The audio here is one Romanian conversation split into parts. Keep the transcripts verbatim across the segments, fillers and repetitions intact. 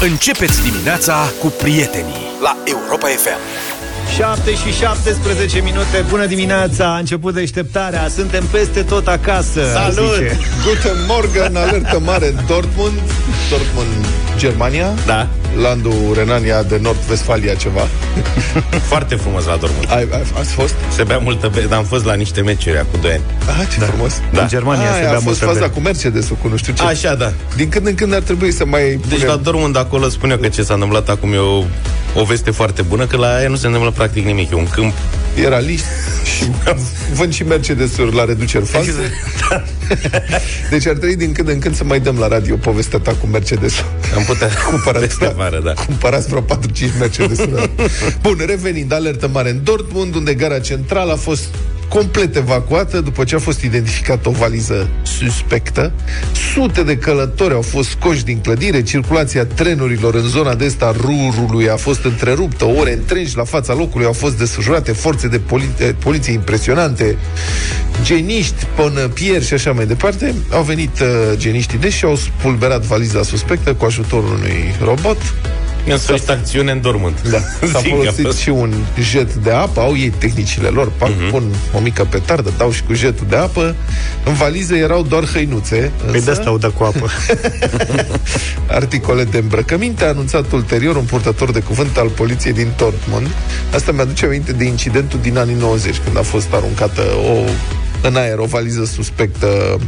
Începeți dimineața cu prietenii la Europa F M. șapte și șaptesprezece minute. Bună dimineața, a început deșteptarea. Suntem peste tot acasă. Salut! Guten Morgen, alertă mare în Dortmund Dortmund, Germania. Da. Landul Renania de Nord-Vestfalia ceva. Foarte frumos la Dortmund. Ai, ai, ați fost? Se bea multă bere, dar am fost la niște meciuri acum doi ani. Ah, ce da. frumos. Da. În Germania a, se bea multă bere. A fost faza cu Mercedesul, cu nu știu ce. Așa, da. Din când în când ar trebui să mai punem... Deci la Dortmund acolo spune că ce s-a întâmplat acum e o, o veste foarte bună, că la aia nu se întâmplă practic nimic. E un câmp. Era list și vând și Mercedes-uri la reduceri față. Da. Deci ar trebui din când în când să mai dăm la radio povestea ta cu Mercedes-ul. Am putea cumpărați, mare, da. Cumpărați vreo patru-cinci Mercedes-uri. Bun, revenind, alertă mare în Dortmund, unde gara centrală a fost complet evacuată după ce a fost identificată o valiză suspectă. Sute de călători au fost scoși din clădire, circulația trenurilor în zona de est a Ruhrului a fost întreruptă, ore întregi la fața locului au fost desfășurate forțe de poli- poliție impresionante, geniști, pânăpieri și așa mai departe. Au venit uh, geniștii deși și au spulberat valiza suspectă cu ajutorul unui robot. În sfârșit, acțiune în Dortmund. Da. S-a folosit și un jet de apă. Au ei tehnicile lor, pac, uh-huh. pun o mică petardă, dau și cu jetul de apă. În valiză erau doar hăinuțe. Păi de asta o dă cu apă. Articole de îmbrăcăminte, a anunțat ulterior un purtător de cuvânt al poliției din Dortmund. Asta mi-aduce aminte de incidentul din anii nouăzeci, când a fost aruncată o, în aer o valiză suspectă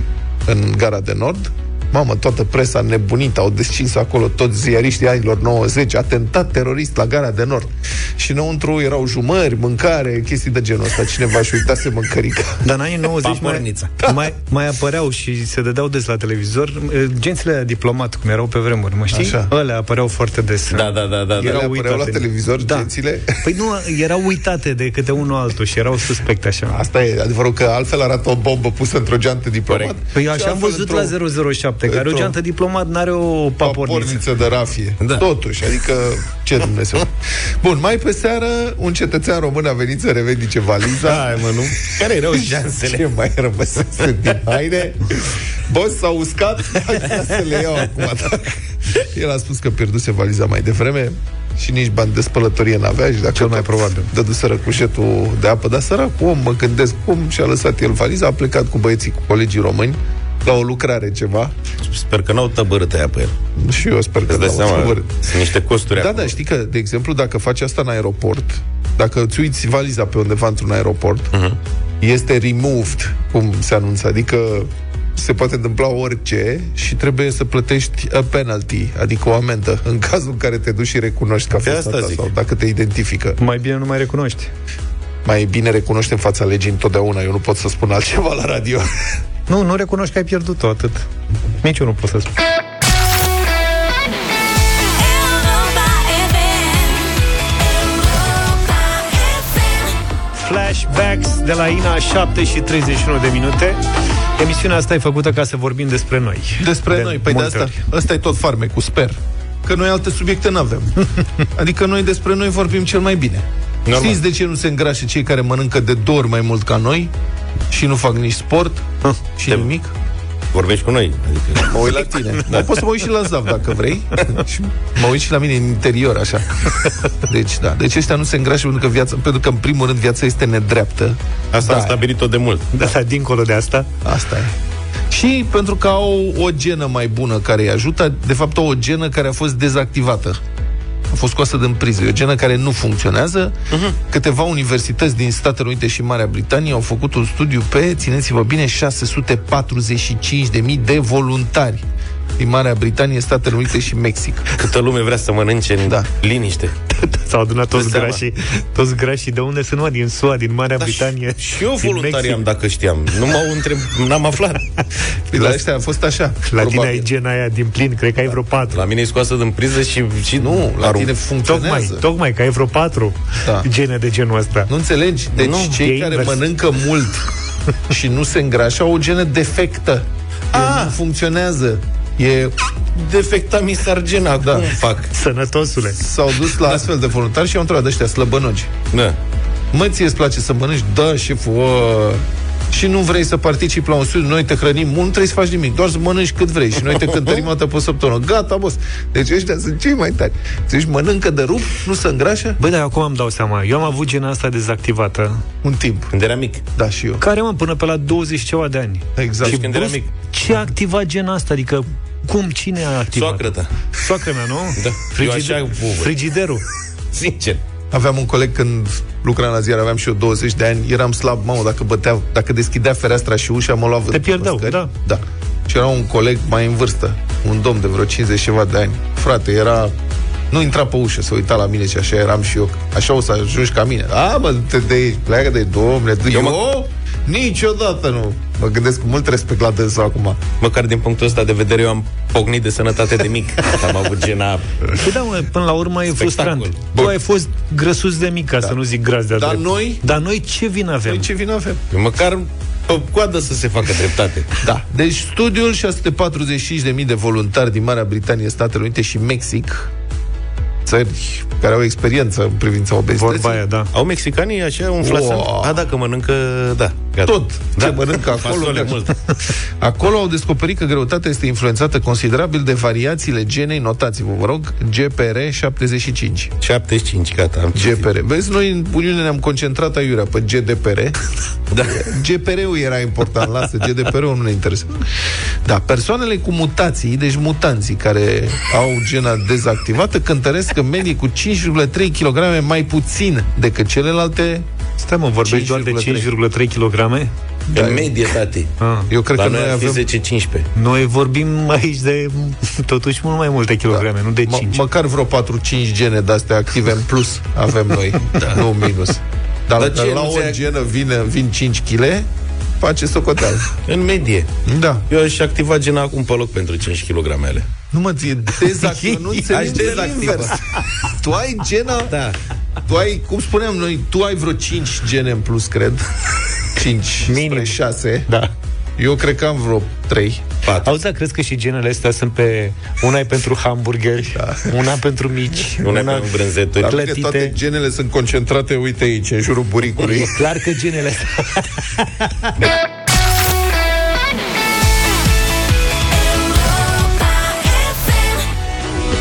în Gara de Nord. Mamă, toată presa nebunită, au descins acolo toți ziariștii anilor nouăzeci, atentat terorist la Gara de Nord. Și înăuntru erau jumări, mâncare, chestii de genul ăsta. Cineva și uitase mâncărica. Dar în anii nouăzeci mai, mai, mai apăreau și se dădeau des la televizor gențile diplomat, cum erau pe vremuri, mă știi? Așa. Alea apăreau foarte des. Da, da, da, da. Erau apăreau la televizor, da. Gențile? Păi nu, erau uitate de câte unul altul și erau suspecte așa. Asta e adevărul, că altfel arată o bombă pusă într-o geantă diplomat. Păi așa am văzut la zero zero șapte, care o geantă diplomat n-are o paporniță de rafie, da. Totuși, adică ce Dumnezeu. Bun, mai pe seară un cetățean român a venit să revendice valiza. Hai, mă, nu? Care erau șansele? Ce mai rămăsese din haine? Boss, s-a uscat, hai să le iau acum, da. El a spus că pierduse valiza mai devreme și nici bani de spălătorie n-avea și dacă cel mai probabil dăduseră cu șetul de apă, dar săracu om, mă gândesc cum și-a lăsat el valiza, a plecat cu băieții, cu colegii români la o lucrare ceva. Sper că n-au tăbărât aia pe el. Și eu sper că n-au tăbărât. Sunt niște costuri. Da, acolo. Da, știi că, de exemplu, dacă faci asta în aeroport, dacă îți uiți valiza pe undeva într-un aeroport, uh-huh. este removed, cum se anunță. Adică se poate întâmpla orice și trebuie să plătești a penalty, adică o amendă, în cazul în care te duci și recunoști că a fost asta sau dacă te identifică. Mai bine nu mai recunoști. Mai bine recunoști în fața legii întotdeauna. Eu nu pot să spun altceva la radio. Nu, nu recunoști că ai pierdut-o, atât. Nici eu nu pot să spun. Flashbacks de la Ina, șapte și treizeci și unu de minute. Emisiunea asta e făcută ca să vorbim despre noi. Despre de noi, păi de asta. Asta e tot farmecul, sper. Că noi alte subiecte n-avem. Adică noi despre noi vorbim cel mai bine. Normal. Știți de ce nu se îngrașă cei care mănâncă de două ori mai mult ca noi? Și nu fac nici sport ha, și nimic. Vorbești cu noi, adică mă uit la tine, da. Poți să mă uit și la Zav dacă vrei. Mă uit și la mine în interior așa. Deci da, deci ăștia nu se îngrașă pentru că viața, pentru că în primul rând viața este nedreaptă. Asta da, am stabilit-o de mult, da. Dar dincolo de asta, asta e. Și pentru că au o genă mai bună care îi ajută. De fapt o genă care a fost dezactivată, a fost scoasă din priză, e o genă care nu funcționează. Uh-huh. Câteva universități din Statele Unite și Marea Britanie au făcut un studiu pe, țineți-vă bine, șase sute patruzeci și cinci de mii de voluntari din Marea Britanie, Statele Unite și Mexic. Câtă lume vrea să mănânce în da. liniște. S-au adunat toți grașii, toți grașii de unde sunt, mă, din S U A, din Marea da, Britanie. Și, și eu voluntariam dacă știam. Nu m-au întreb, n-am aflat. Păi la ăștia a fost așa. La probabil. Tine ai gena aia din plin, cred că ai vreo patru. La mine e scoasă din priză și, și nu, la tine funcționează. Tocmai, tocmai că ai vreo patru da. gene de genul ăsta. Nu înțelegi? Deci nu, cei care invers. mănâncă mult și nu se îngrașă au o genă defectă. Ah. Nu funcționează. E defecta mi sargena, da, fac. Sănătosule. S-au dus la astfel de voluntari și au întrebat de ăștia slăbănoci. Da. Mă, ție îți place să mănânci? Da, șeful. O... și nu vrei să participi la un studiu, noi te hrănim mult, nu trebuie să faci nimic, doar să mănânci cât vrei și noi te cântărim o dată pe săptămână. Gata, boss. Deci ăștia sunt cei mai tari. Deci mănâncă de rup, nu se îngrașă. Băi, dar acum îmi dau seama. Eu am avut gena asta dezactivată un timp, când eram mic. Da, și eu. Care mă până pe la douăzeci ceva de ani. Exact. Și când eram mic. Ce a activat gena asta? Adică cum, cine a activat? Soacră ta. Soacră mea, nu? Da. Frigider... Eu așa, frigiderul. Sincer. Aveam un coleg când lucram la ziar, aveam și eu douăzeci de ani, eram slab, mamă, dacă bătea, dacă deschidea fereastra și ușa, mă lua vântul. Te pierdeau, da. Da. Și era un coleg mai în vârstă, un domn de vreo cincizeci ceva de ani. Frate, era... Nu intra pe ușă, se uita la mine și așa eram și eu. Așa o să ajungi ca mine. A, mă, te de aici, pleacă de aici, domnule, du-i eu. Mă... Niciodată nu. Mă gândesc cu mult respect la dânsul acum. Măcar din punctul ăsta de vedere, eu am pocnit de sănătate de mic. Am avut gena... Păi da, mă, până la urmă e frustrant. Tu ai fost grăsuț de mic, ca da. Să nu zic gras de adrept. Dar noi... Dar noi ce vină avem? Noi ce vină avem? Eu măcar... Pe coadă să se facă dreptate. Da. Deci studiul, șase sute patruzeci și cinci de mii de voluntari din Marea Britanie, Statele Unite și Mexic, țări care au experiență în privința obezității. Vorba aia, da. Au mexicanii așa un flasant. Wow. A, dacă mănâncă, da. Gata. Tot ce da. Mănâncă acolo. Mult. Acolo au descoperit că greutatea este influențată considerabil de variațiile genei, notați-vă, vă rog, G P R șaptezeci și cinci. șaptezeci și cinci, gata. Am G P R. Vezi, noi în Uniune ne-am concentrat aiurea pe G D P R. Da. G P R-ul era important, lasă, G D P R-ul nu ne interesează. Da, persoanele cu mutații, deci mutanții care au gena dezactivată, cântăresc în medie cu cinci virgulă trei kilograme mai puțin decât celelalte. Stai mă, vorbești doar de cinci virgulă trei kilograme? Da, în medie, tati. Ah. Eu cred la că noi, noi avem zece cincisprezece. Noi vorbim aici de totuși mult mai multe kilograme, da. Nu de cinci. M- măcar vreo patru-cinci gene de-astea active în plus avem noi, da. Nu minus. Dar dacă la o genă vine, vin cinci kilograme, face socoteală. În medie. Da. Eu aș activa gena acum pe loc pentru cinci kilograme ale. Nu mă ție dezactiv, nu înțelegi dezactiv. Tu ai gena? Da. Tu ai, cum spuneam noi, tu ai vreo cinci gene în plus, cred. cinci spre șase. Da. Eu cred că am vreo trei, patru. Auzi, crezi că și genele astea sunt pe... Una e pentru hamburgeri, da. Una pentru mici, una, una pentru brânzeturi plătite. Toate genele sunt concentrate, uite aici, în jurul buricului. E clar că genele astea...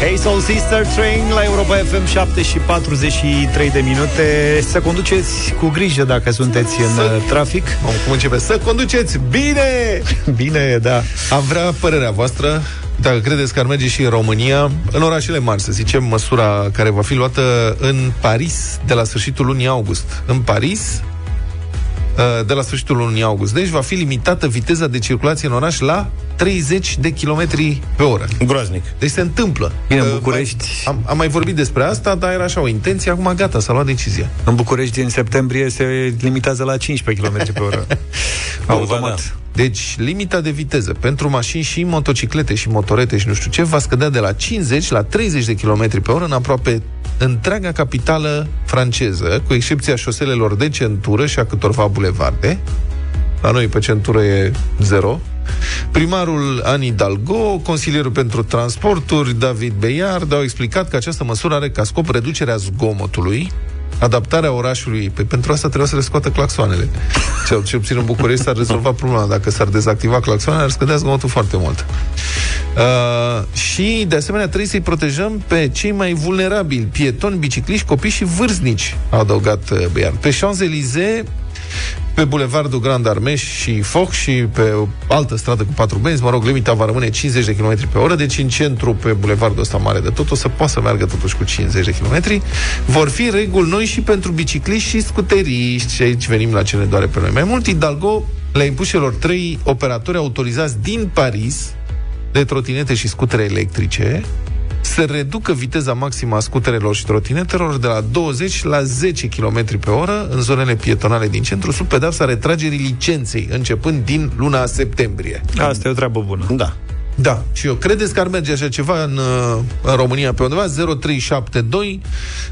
Hey Soul Sister Train la Europa F M, șapte și patruzeci și trei de minute. Să conduceți cu grijă dacă sunteți în să... trafic. Om, cum începe? Să conduceți bine! Bine, da. Am vrea părerea voastră, dacă credeți că ar merge și în România, în orașele mari, să zicem, măsura care va fi luată în Paris de la sfârșitul lunii august. În Paris, de la sfârșitul lunii august. Deci va fi limitată viteza de circulație în oraș la treizeci de kilometri pe oră. Groaznic. Deci se întâmplă. Bine, în București... Am, am mai vorbit despre asta, dar era așa o intenție, acum gata, s-a luat decizia. În București, în septembrie, se limitează la cincisprezece kilometri pe oră. Automat. Deci, limita de viteză pentru mașini și motociclete și motorete și nu știu ce va scădea de la cincizeci la treizeci de kilometri pe oră în aproape întreaga capitală franceză, cu excepția șoselelor de centură și a câtorva bulevarde. La noi pe centură e zero. Primarul Anne Hidalgo, consilierul pentru transporturi David Bayard au explicat că această măsură are ca scop reducerea zgomotului, adaptarea orașului. Pe, pentru asta trebuie să le scoată claxoanele. Cel, cel puțin în București s-ar rezolva problema. Dacă s-ar dezactiva claxoanele, ar scădea zgomotul foarte mult. Uh, și, de asemenea, trebuie să-i protejăm pe cei mai vulnerabili, pietoni, bicicliști, copii și vârstnici, a adăugat Bayard. Pe Champs-Élysées, pe Bulevardul Grand Armée și Foch și pe altă stradă cu patru benzi, mă rog, limita va rămâne cincizeci de kilometri pe oră, deci în centru, pe bulevardul ăsta mare de tot, o să poată să meargă totuși cu cincizeci de kilometri. Vor fi reguli noi și pentru bicicliști și scuteriști, și aici venim la ce ne doare pe noi mai mult. Hidalgo le-a impus celor trei operatori autorizați din Paris de trotinete și scutere electrice să reducă viteza maximă a scuterelor și trotinetelor de la douăzeci la zece kilometri pe oră în zonele pietonale din centru, sub pedeapsa retragerii licenței, începând din luna septembrie. Asta e o treabă bună. Da. Da. Și eu, credeți că ar merge așa ceva în, în România pe undeva? zero trei șapte doi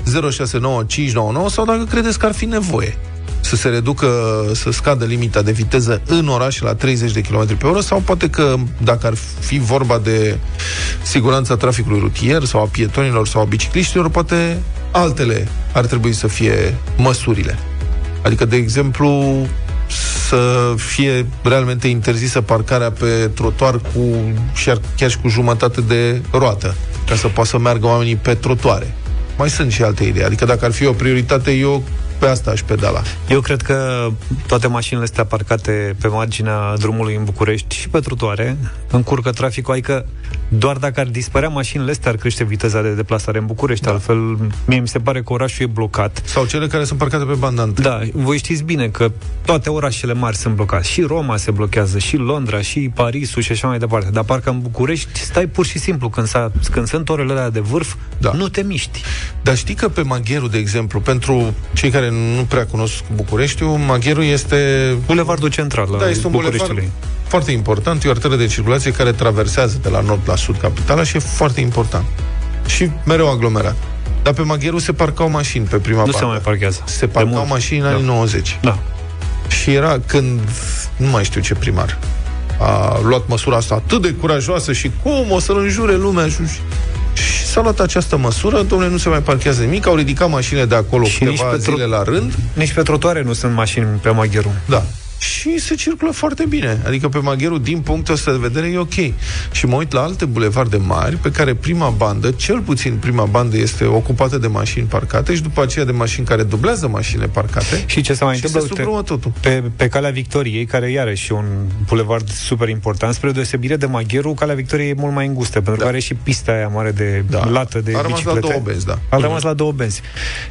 zero șase nouă cinci nouă nouă sau dacă credeți că ar fi nevoie să se reducă, să scadă limita de viteză în oraș la treizeci de kilometri pe oră, sau poate că dacă ar fi vorba de siguranța traficului rutier sau a pietonilor sau a bicicliștilor, poate altele ar trebui să fie măsurile. Adică, de exemplu, să fie realmente interzisă parcarea pe trotuar cu, chiar și cu jumătate de roată, ca să poată să meargă oamenii pe trotuare. Mai sunt și alte idei. Adică dacă ar fi o prioritate, eu pe asta aș pedala. Eu cred că toate mașinile astea parcate pe marginea drumului în București și pe trotuare încurcă traficul, adică doar dacă ar dispărea mașinile astea ar crește viteza de deplasare în București, da. Altfel mie mi se pare că orașul e blocat. Sau cele care sunt parcate pe bandantă. Da, voi știți bine că toate orașele mari sunt blocate. Și Roma se blochează, și Londra, și Parisul și așa mai departe. Dar parcă în București stai pur și simplu când, s-a, când sunt orele alea de vârf, da. Nu te miști. Dar știi că pe Magheru, de exemplu, pentru cei care nu prea cunosc Bucureștiul, Magheru este... Bulevardul central al da, este un Bucureștiului. Bulevard foarte important, e o arteră de circulație care traversează de la nord la sud capitala și e foarte important. Și mereu aglomerat. Dar pe Magheru se parcau mașini pe prima parte. Nu se mai parchează. Se parcau mașini în anii nouăzeci. Da. Și era când, nu mai știu ce primar, a luat măsura asta atât de curajoasă și cum o să-l înjure lumea și... Și s-a luat această măsură, domnule, nu se mai parchează nimic, au ridicat mașinile de acolo și câteva zile tro- la rând. Nici pe trotuare nu sunt mașini pe Magheru. Da. Și se circulă foarte bine. Adică pe Magheru, din punctul ăsta de vedere, e ok. Și mă uit la alte bulevarde mari, pe care prima bandă, cel puțin prima bandă, este ocupată de mașini parcate și după aceea de mașini care dublează mașinile parcate. Și ce s-a mai întâmplat? Totul. Pe, pe Calea Victoriei, care iarăși e un bulevard super important, spre deosebire de Magheru, Calea Victoriei e mult mai îngustă, pentru da. Că are și pista aia mare de da. Lată de biciclete. A rămas la două benzi, da. A rămas la două benzi.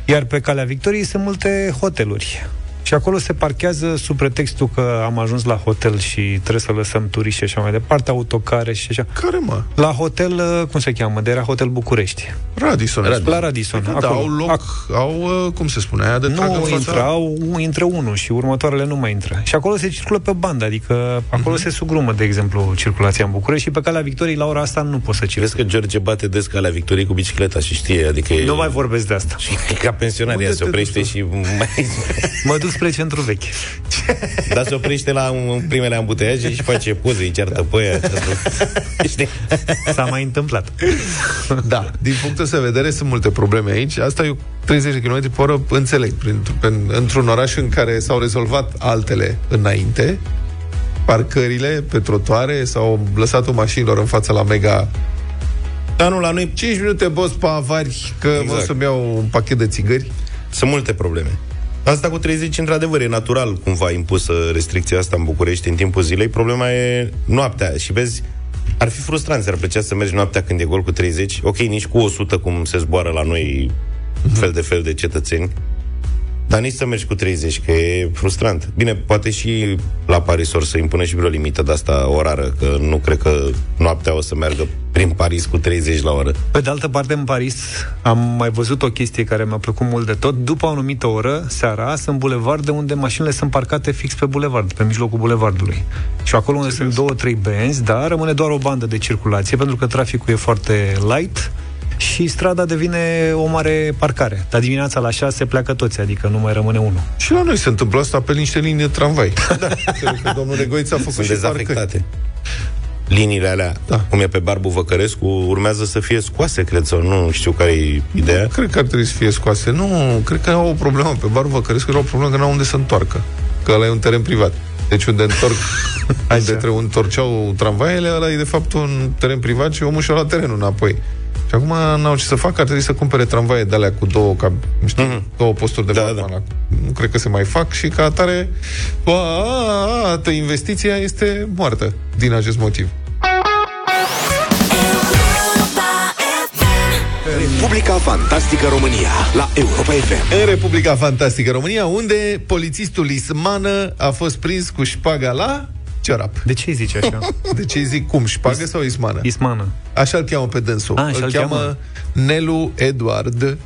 Iar pe Calea Victoriei sunt multe hoteluri. Și acolo se parchează sub pretextul că am ajuns la hotel și trebuie să lăsăm turiști și așa mai departe, autocare și așa. Care, mă? La hotel, cum se cheamă? De era Hotel București. Radisson. Radisson. La Radisson. Acolo. Da, au loc, Ac- au, cum se spune, aia de tragă în fața. Nu intră, au, intră unul și următoarele nu mai intră. Și acolo se circulă pe bandă, adică acolo mm-hmm. se sugrumă, de exemplu, circulația în București și pe Calea Victoriei la ora asta nu poți să circule. Vezi că George bate des Calea Victoriei cu bicicleta și știe, adică... Nu e... mai vorbesc de asta. Și ca pensionaria se oprește și mai... mă duc spre centru vechi. Dar se oprește la primele ambuteiaje și face poze, îi ceartă da. Pe aia. S-a mai întâmplat. Da, din punctul de vedere sunt multe probleme aici. Asta eu treizeci de kilometri pe oră înțeleg. Într-un oraș în care s-au rezolvat altele înainte, parcările pe trotuare, s-au lăsat-o mașinilor în fața la mega... Dar nu, la noi cinci minute, boss, pe avari, că exact. Mă să-mi iau un pachet de țigări. Sunt multe probleme. Asta cu treizeci, într-adevăr, e natural cumva impusă restricția asta în București în timpul zilei. Problema e noaptea și vezi, ar fi frustrant, ar plăcea să mergi noaptea când e gol cu treizeci. Ok, nici cu o sută cum se zboară la noi fel de fel de cetățeni, dar nici să mergi cu treizeci, că e frustrant. Bine, poate și la Paris or să impune și vreo limită de asta orară, că nu cred că noaptea o să meargă prin Paris cu treizeci la oră. Pe de altă parte, în Paris am mai văzut o chestie care mi-a plăcut mult de tot. După o anumită oră, seara, sunt bulevarde unde mașinile sunt parcate fix pe bulevard, pe mijlocul bulevardului. Și acolo unde sunt două, trei benzi, dar rămâne doar o bandă de circulație, pentru că traficul e foarte light. Și strada devine o mare parcare. Dar dimineața la șase pleacă toți, adică nu mai rămâne unul. Și la noi se întâmplă asta pe niște linii de tramvai. Da, că domnul Regoiță a făcut. Sunt și dezafectate liniile alea, da. Cum e pe Barbul Văcărescu, urmează să fie scoase, cred, sau nu știu care e ideea. Nu, cred că ar trebui să fie scoase. Nu, cred că au o problemă pe Barbul Văcărescu, era o problemă că n-au unde să întoarcă, că ăla e un teren privat. Deci unde întorc, unde trebuie întorceau tramvaiele, ăla e de fapt un teren privat și omul și-a luat terenul înapoi. Și acum n-au ce să facă, ar trebui să cumpere tramvaie de alea cu două, ca, știi, mm-hmm. două posturi de da, da. La, nu cred că se mai fac și ca atare toată investiția este moartă din acest motiv. Republica Fantastică România la Europa F M. În Republica Fantastică România, unde polițistul Izmană a fost prins cu șpaga la... ciorap. De ce îi zici așa? De ce îi zic cum? Șpagă Is- sau Izmană? Izmană. Așa îl cheamă pe dânsul. A, îl cheamă, cheamă Nelu Eduard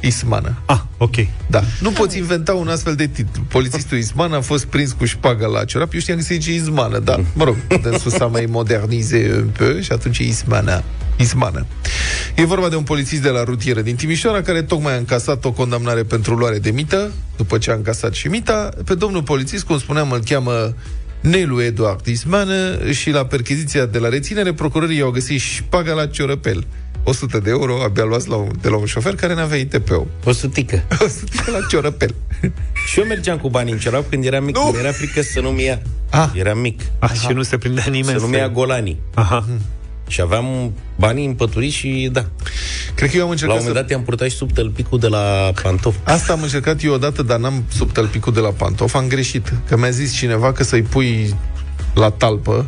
Izmană. Ah, ok. Da. Nu poți inventa un astfel de titlu. Polițistul Izmană a fost prins cu șpagă la ciorap. Eu știam că se zice Izmană, dar, mă rog, dânsul s-a mai modernizat un peu și atunci Izmană. Izmană. E vorba de un polițist de la rutieră din Timișoara care tocmai a încasat o condamnare pentru luare de mită, după ce a încasat și mita. Pe domnul polițist, cum spuneam, îl cheamă Nelu Eduard Izmană și la percheziția de la reținere, procurorii i-au găsit șpaga la ciorăpel. o sută de euro abia luați la un, de la un șofer care n-avea I T P-ul. O sutică. O sutică la Ciorăpel. Și eu mergeam cu bani în Ciorap când eram mic. Nu. Când era frică să nu-mi ia. Ah. Eram mic. Ah, și nu se prindea nimeni. Să, să nu-mi ia golanii. Aha. Și aveam banii împăturiți și da. Cred că eu am încercat. La un moment dat să... i-am purtat și sub tălpicul de la pantof. Asta am încercat eu odată, dar n-am sub tălpicul de la pantof. Am greșit. Că mi-a zis cineva că să-i pui la talpă.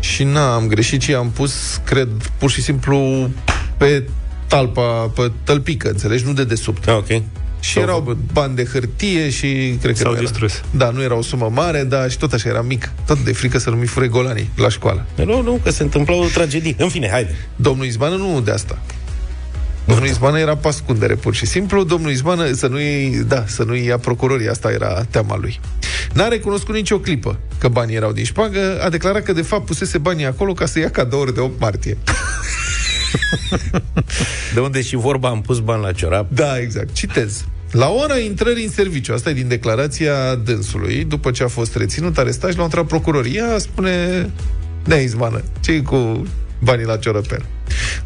Și na, am greșit și am pus, cred, pur și simplu pe talpa, pe tălpică, înțelegi? Nu de desubt. Ah, ok. Și sau erau bani de hârtie și cred că s-au distrus. Da, nu era o sumă mare, dar și tot așa, era mic. Tot de frică să nu mi fure golanii la școală. Nu, nu, că se întâmpla o tragedie. În fine, haide. Domnul Izmană nu de asta. Domnul Izmană era pascundere, pur și simplu. Domnul Izmană să nu-i, da, să nu-i ia procurorii. Asta era teama lui. N-a recunoscut nicio clipă că banii erau din șpagă. A declarat că de fapt pusese banii acolo ca să ia cadouri de opt martie. De unde și vorba, am pus bani la ciorap. Da, exact, citez. La ora intrării în serviciu, asta e din declarația dânsului, după ce a fost reținut, arestat și l-a întrebat procuroria. Spune, nea Izmană, ce-i cu banii la ciorapel?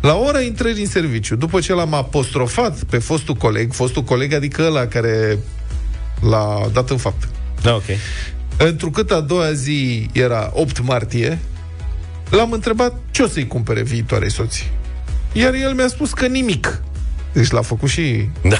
La ora intrării în serviciu, după ce l-am apostrofat pe fostul coleg, fostul coleg adică ăla care l-a dat în fapt. Da, ok. Întrucât a doua zi era opt martie, l-am întrebat ce o să-i cumpere viitoarei soții. Iar el mi-a spus că nimic. Deci l-a făcut și... Da.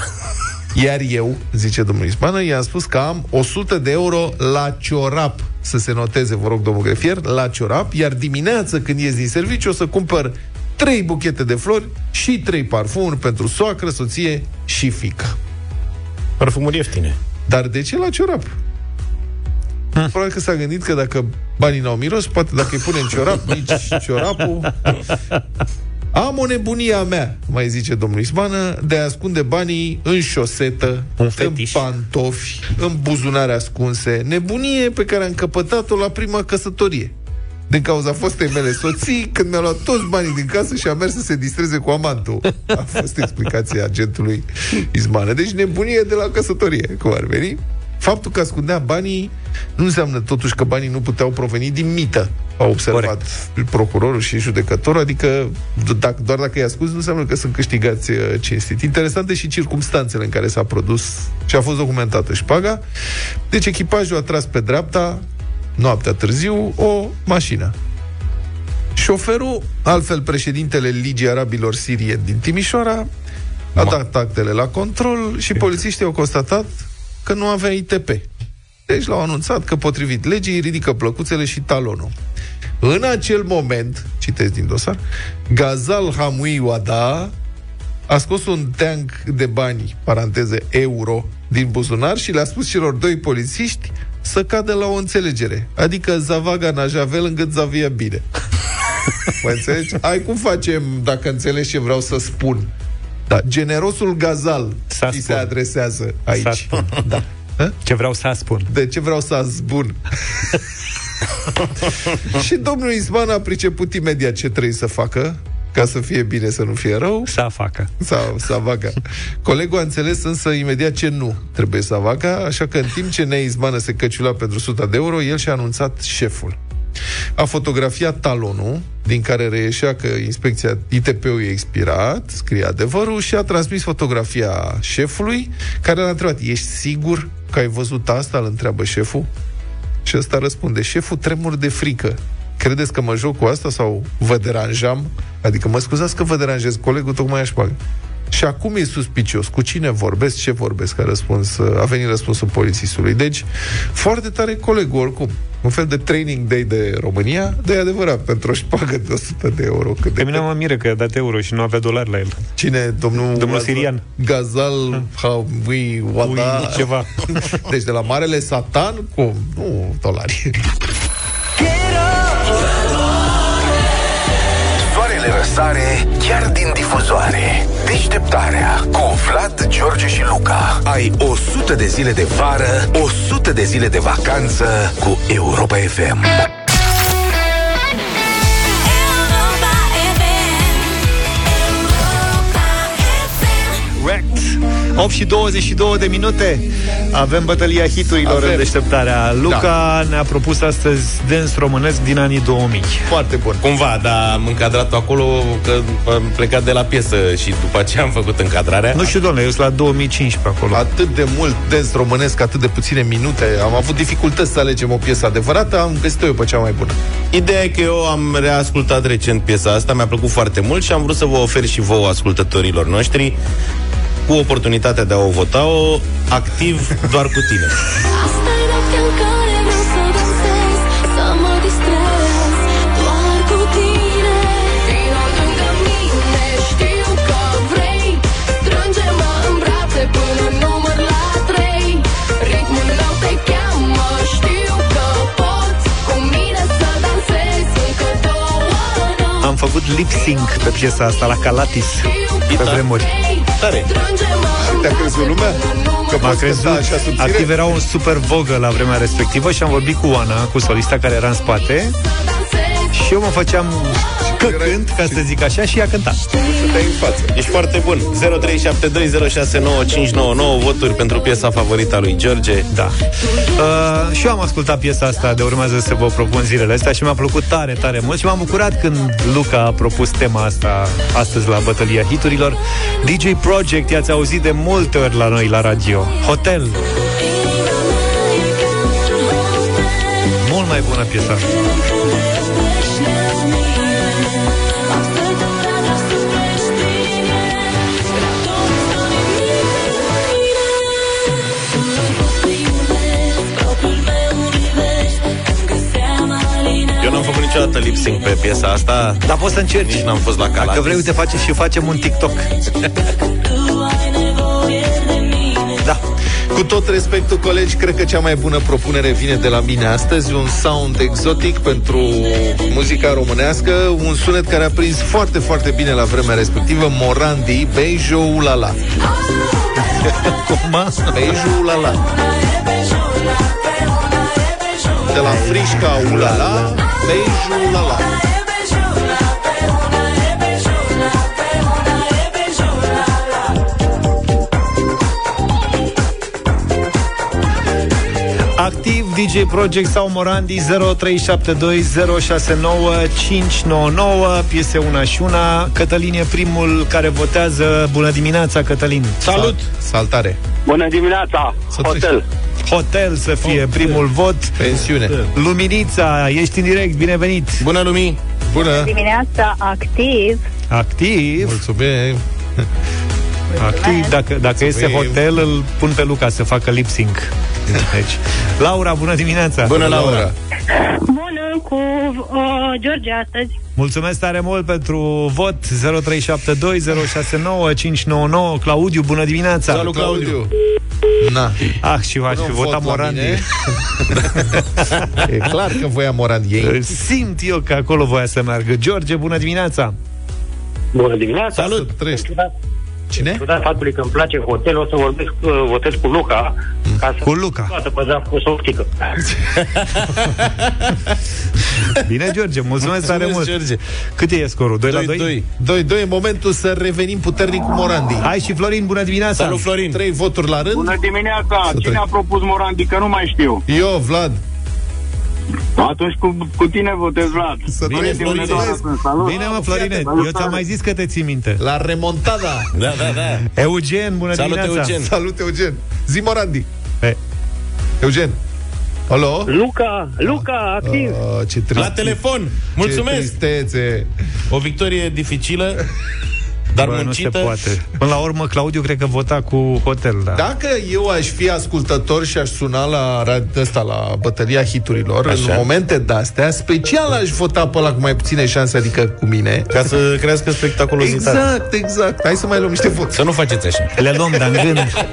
Iar eu, zice domnul Izmană, i-am spus că am o sută de euro la ciorap. Să se noteze, vă rog, domnul grefier, la ciorap. Iar dimineață, când ies din serviciu, o să cumpăr trei buchete de flori și trei parfumuri pentru soacră, soție și fică. Parfumuri ieftine. Dar de ce la ciorap? Hmm. Probabil că s-a gândit că dacă banii n-au miros, poate dacă îi pune în ciorap, nici ciorapul... Am o nebunie a mea, mai zice domnul Izmană, de a ascunde banii în șosetă, în pantofi, în buzunare ascunse. Nebunie pe care am căpătat-o la prima căsătorie. Din cauza fostei mele soții, când mi-a luat toți banii din casă și a mers să se distreze cu amantul. A fost explicația agentului Izmană. Deci nebunie de la căsătorie, cum ar veni. Faptul că ascundea banii nu înseamnă totuși că banii nu puteau proveni din mită. Au observat corect procurorul și judecătorul, adică d- doar dacă i-a ascuns, nu înseamnă că sunt câștigați cinstit. Interesante și circumstanțele în care s-a produs și a fost documentată șpaga. Deci echipajul a tras pe dreapta, noaptea târziu, o mașină. Șoferul, altfel președintele Ligii Arabilor Sirieni din Timișoara, a dat actele la control și polițiștii au constatat că nu avea I T P. Deci l-au anunțat că, potrivit legii, ridică plăcuțele și talonul. În acel moment, citesc din dosar, Gazal Hamui Wada a scos un teanc de bani, paranteze, euro, din buzunar și le-a spus celor doi polițiști să cadă la o înțelegere. Adică zavaga na javel încât zavia bine. Mă înțelegi? Hai, cum facem dacă înțelegi ce vreau să spun? Da, generosul Gazal ți se adresează aici. Da. Ce vreau să spun. De ce vreau să spun. Și domnul Izmană a priceput imediat ce trebuie să facă, ca să fie bine, să nu fie rău. Să facă. Sau să facă. Colegul a înțeles însă imediat ce nu trebuie să facă, așa că în timp ce Nea Izmană se căciula pentru o sută de euro, el și-a anunțat șeful. A fotografiat talonul, din care reieșea că inspecția I T P-ul e expirat, scrie adevărul, și a transmis fotografia șefului, care l-a întrebat: ești sigur că ai văzut asta? Îl întreabă șeful. Și ăsta răspunde: șeful, tremur de frică. Credeți că mă joc cu asta sau vă deranjam? Adică mă scuzați că vă deranjez, colegul tocmai aș bag. Și acum e suspicios. Cu cine vorbesc? Ce vorbesc? A, răspuns, a venit răspunsul polițistului. Deci, foarte tare colegul, oricum. Un fel de training day de România, de adevărat, pentru o șpagă de o sută de euro. Cât de mine mă miră că a dat euro și nu avea dolari la el. Cine? Domnul, domnul sirian. Gazal Hamui Wada. Ui, ceva. Deci de la marele satan, cum? Nu, dolari. Soarele răsare chiar din difuzoare. Deșteptarea cu Vlad, George și Luca. Ai o sută de zile de vară, o sută de zile de vacanță cu Europa F M. Europa F M. opt și douăzeci și două de minute. Avem bătălia hiturilor în deșteptarea. Luca da. ne-a propus astăzi dance românesc din anii două mii. Foarte bun. Cumva, dar am încadrat-o acolo că am plecat de la piesă și după aceea am făcut încadrarea. Nu știu, doamne, eu sunt la două mii cincisprezece acolo. Atât de mult dance românesc, atât de puține minute. Am avut dificultăți să alegem o piesă adevărată, am găsit-o eu pe cea mai bună. Ideea e că eu am reascultat recent piesa asta, mi-a plăcut foarte mult și am vrut să vă ofer și vouă, ascultătorilor noștri, cu oportunitatea de a o vota-o activ doar cu tine. Am făcut lip-sync pe piesa asta la Calatis pe vremuri. Tare! Te-a crezut lumea? Că m-a crezut, așa subțire? Activ era o super vogă la vremea respectivă și am vorbit cu Oana, cu solista care era în spate, și eu mă făceam căcând, ca să zic așa, și ea cânta. Ești foarte bun. zero trei șapte doi zero șase nouă cinci nouă nouă voturi pentru piesa favorita lui George. Da. Uh, și eu am ascultat piesa asta, de urmează să vă propun zilele astea, și mi-a plăcut tare, tare mult și m-am bucurat când Luca a propus tema asta astăzi la bătălia hiturilor. D J Project, i-ați auzit de multe ori la noi la radio. Hotel. Mult mai bună piesa. Niciodată lip-sync pe piesa asta. Dar poți să încerci. Nici n-am fost la Calatis. Dacă vrei, uite, face și facem un TikTok. Da. Cu tot respectul, colegi, cred că cea mai bună propunere vine de la mine astăzi. Un sound exotic pentru muzica românească. Un sunet care a prins foarte, foarte bine la vremea respectivă. Morandi, Beijo Ulala. Cum? Beijo Ulala. De la Frișca Ulala, Beijo Ulala. Activ D J Project sau Morandi. Zero trei șapte doi zero șase nouă cinci nouă nouă. Piese una și una. Cătălin e primul care votează. Bună dimineața, Cătălin. Salut. Salutare. Bună dimineața. Hotel. Hotel să fie Hotel. Primul vot. Pensiune. Luminița, ești în direct, binevenit. Bună, Lumi. Bună. Bună dimineața, activ. Activ. Mulțumesc. Activ, dacă, dacă este hotel, îl pun pe Luca să facă lip-sync. Deci, Laura, bună dimineața. Bună, Laura. Bună, cu uh, George astăzi. Mulțumesc tare mult pentru vot. zero trei șapte doi zero șase nouă cinci nouă nouă. Claudiu, bună dimineața. Salut, Claudiu, Claudiu. Na. Ah, și v-aș fi votat Morandi. E clar că voia Morandi. Simt eu că acolo voia să meargă. George, bună dimineața. Bună dimineața. Salut. Cine? În ciuda faptului că îmi place hotelul, o să vorbesc, votez cu Luca. Ca să cu Luca. Toată păza cu softică. Bine, George, mulțumesc tare mult. George. Cât e scorul? doi la doi? doi doi, în momentul să revenim puternic cu Morandi. Hai și Florin, bună dimineața. Salut, Florin. Trei voturi la rând. Bună dimineața. Cine a propus Morandi? Că nu mai știu. Eu, Vlad. Atunci cu, cu tine votez, Vlad. Să bine, Florine. Bine, mă, Florine, eu ți-am mai zis că te ții minte. La remontada. Da, da, da. Eugen, bună Salut, dimineața. Eugen. Salut, Eugen. Zi, Morandi. Hey. Eugen. Alo? Luca, Luca, activ. Oh, ce la telefon. Mulțumesc. Tristețe. O victorie dificilă. Dar bă, nu se poate. Până la urmă, Claudiu cred că vota cu hotel, da. Dacă eu aș fi ascultător și aș suna la ăsta, la bătălia hiturilor, așa, în momente de-astea, special aș vota pe ăla cu mai puține șanse, adică cu mine, ca să crească spectaculozitatea. Exact, exact. Hai să mai luăm niște voturi. Să nu faceți așa. Le luăm, dar în gând.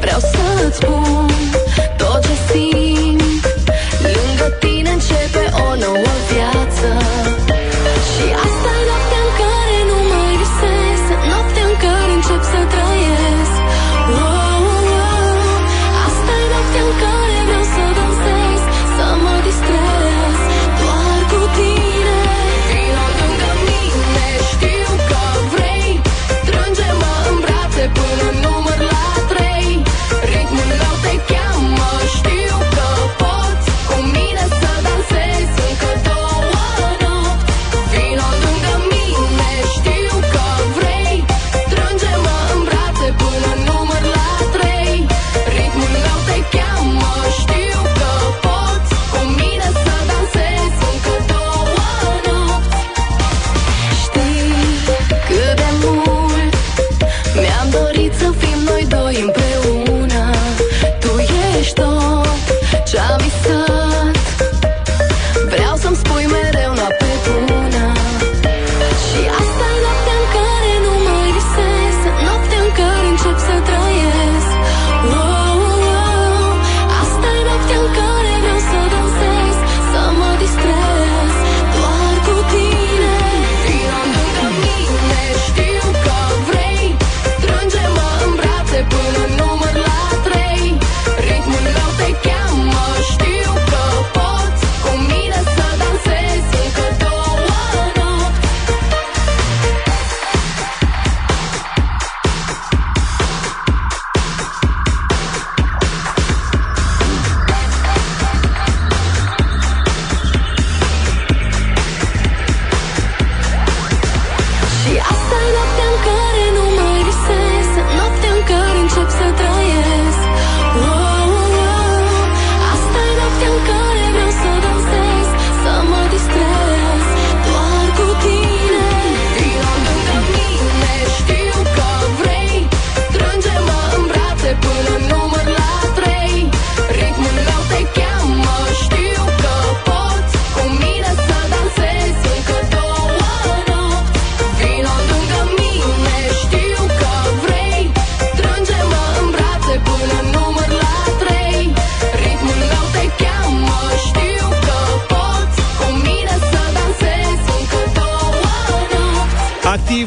Vreau să-ți spun tot ce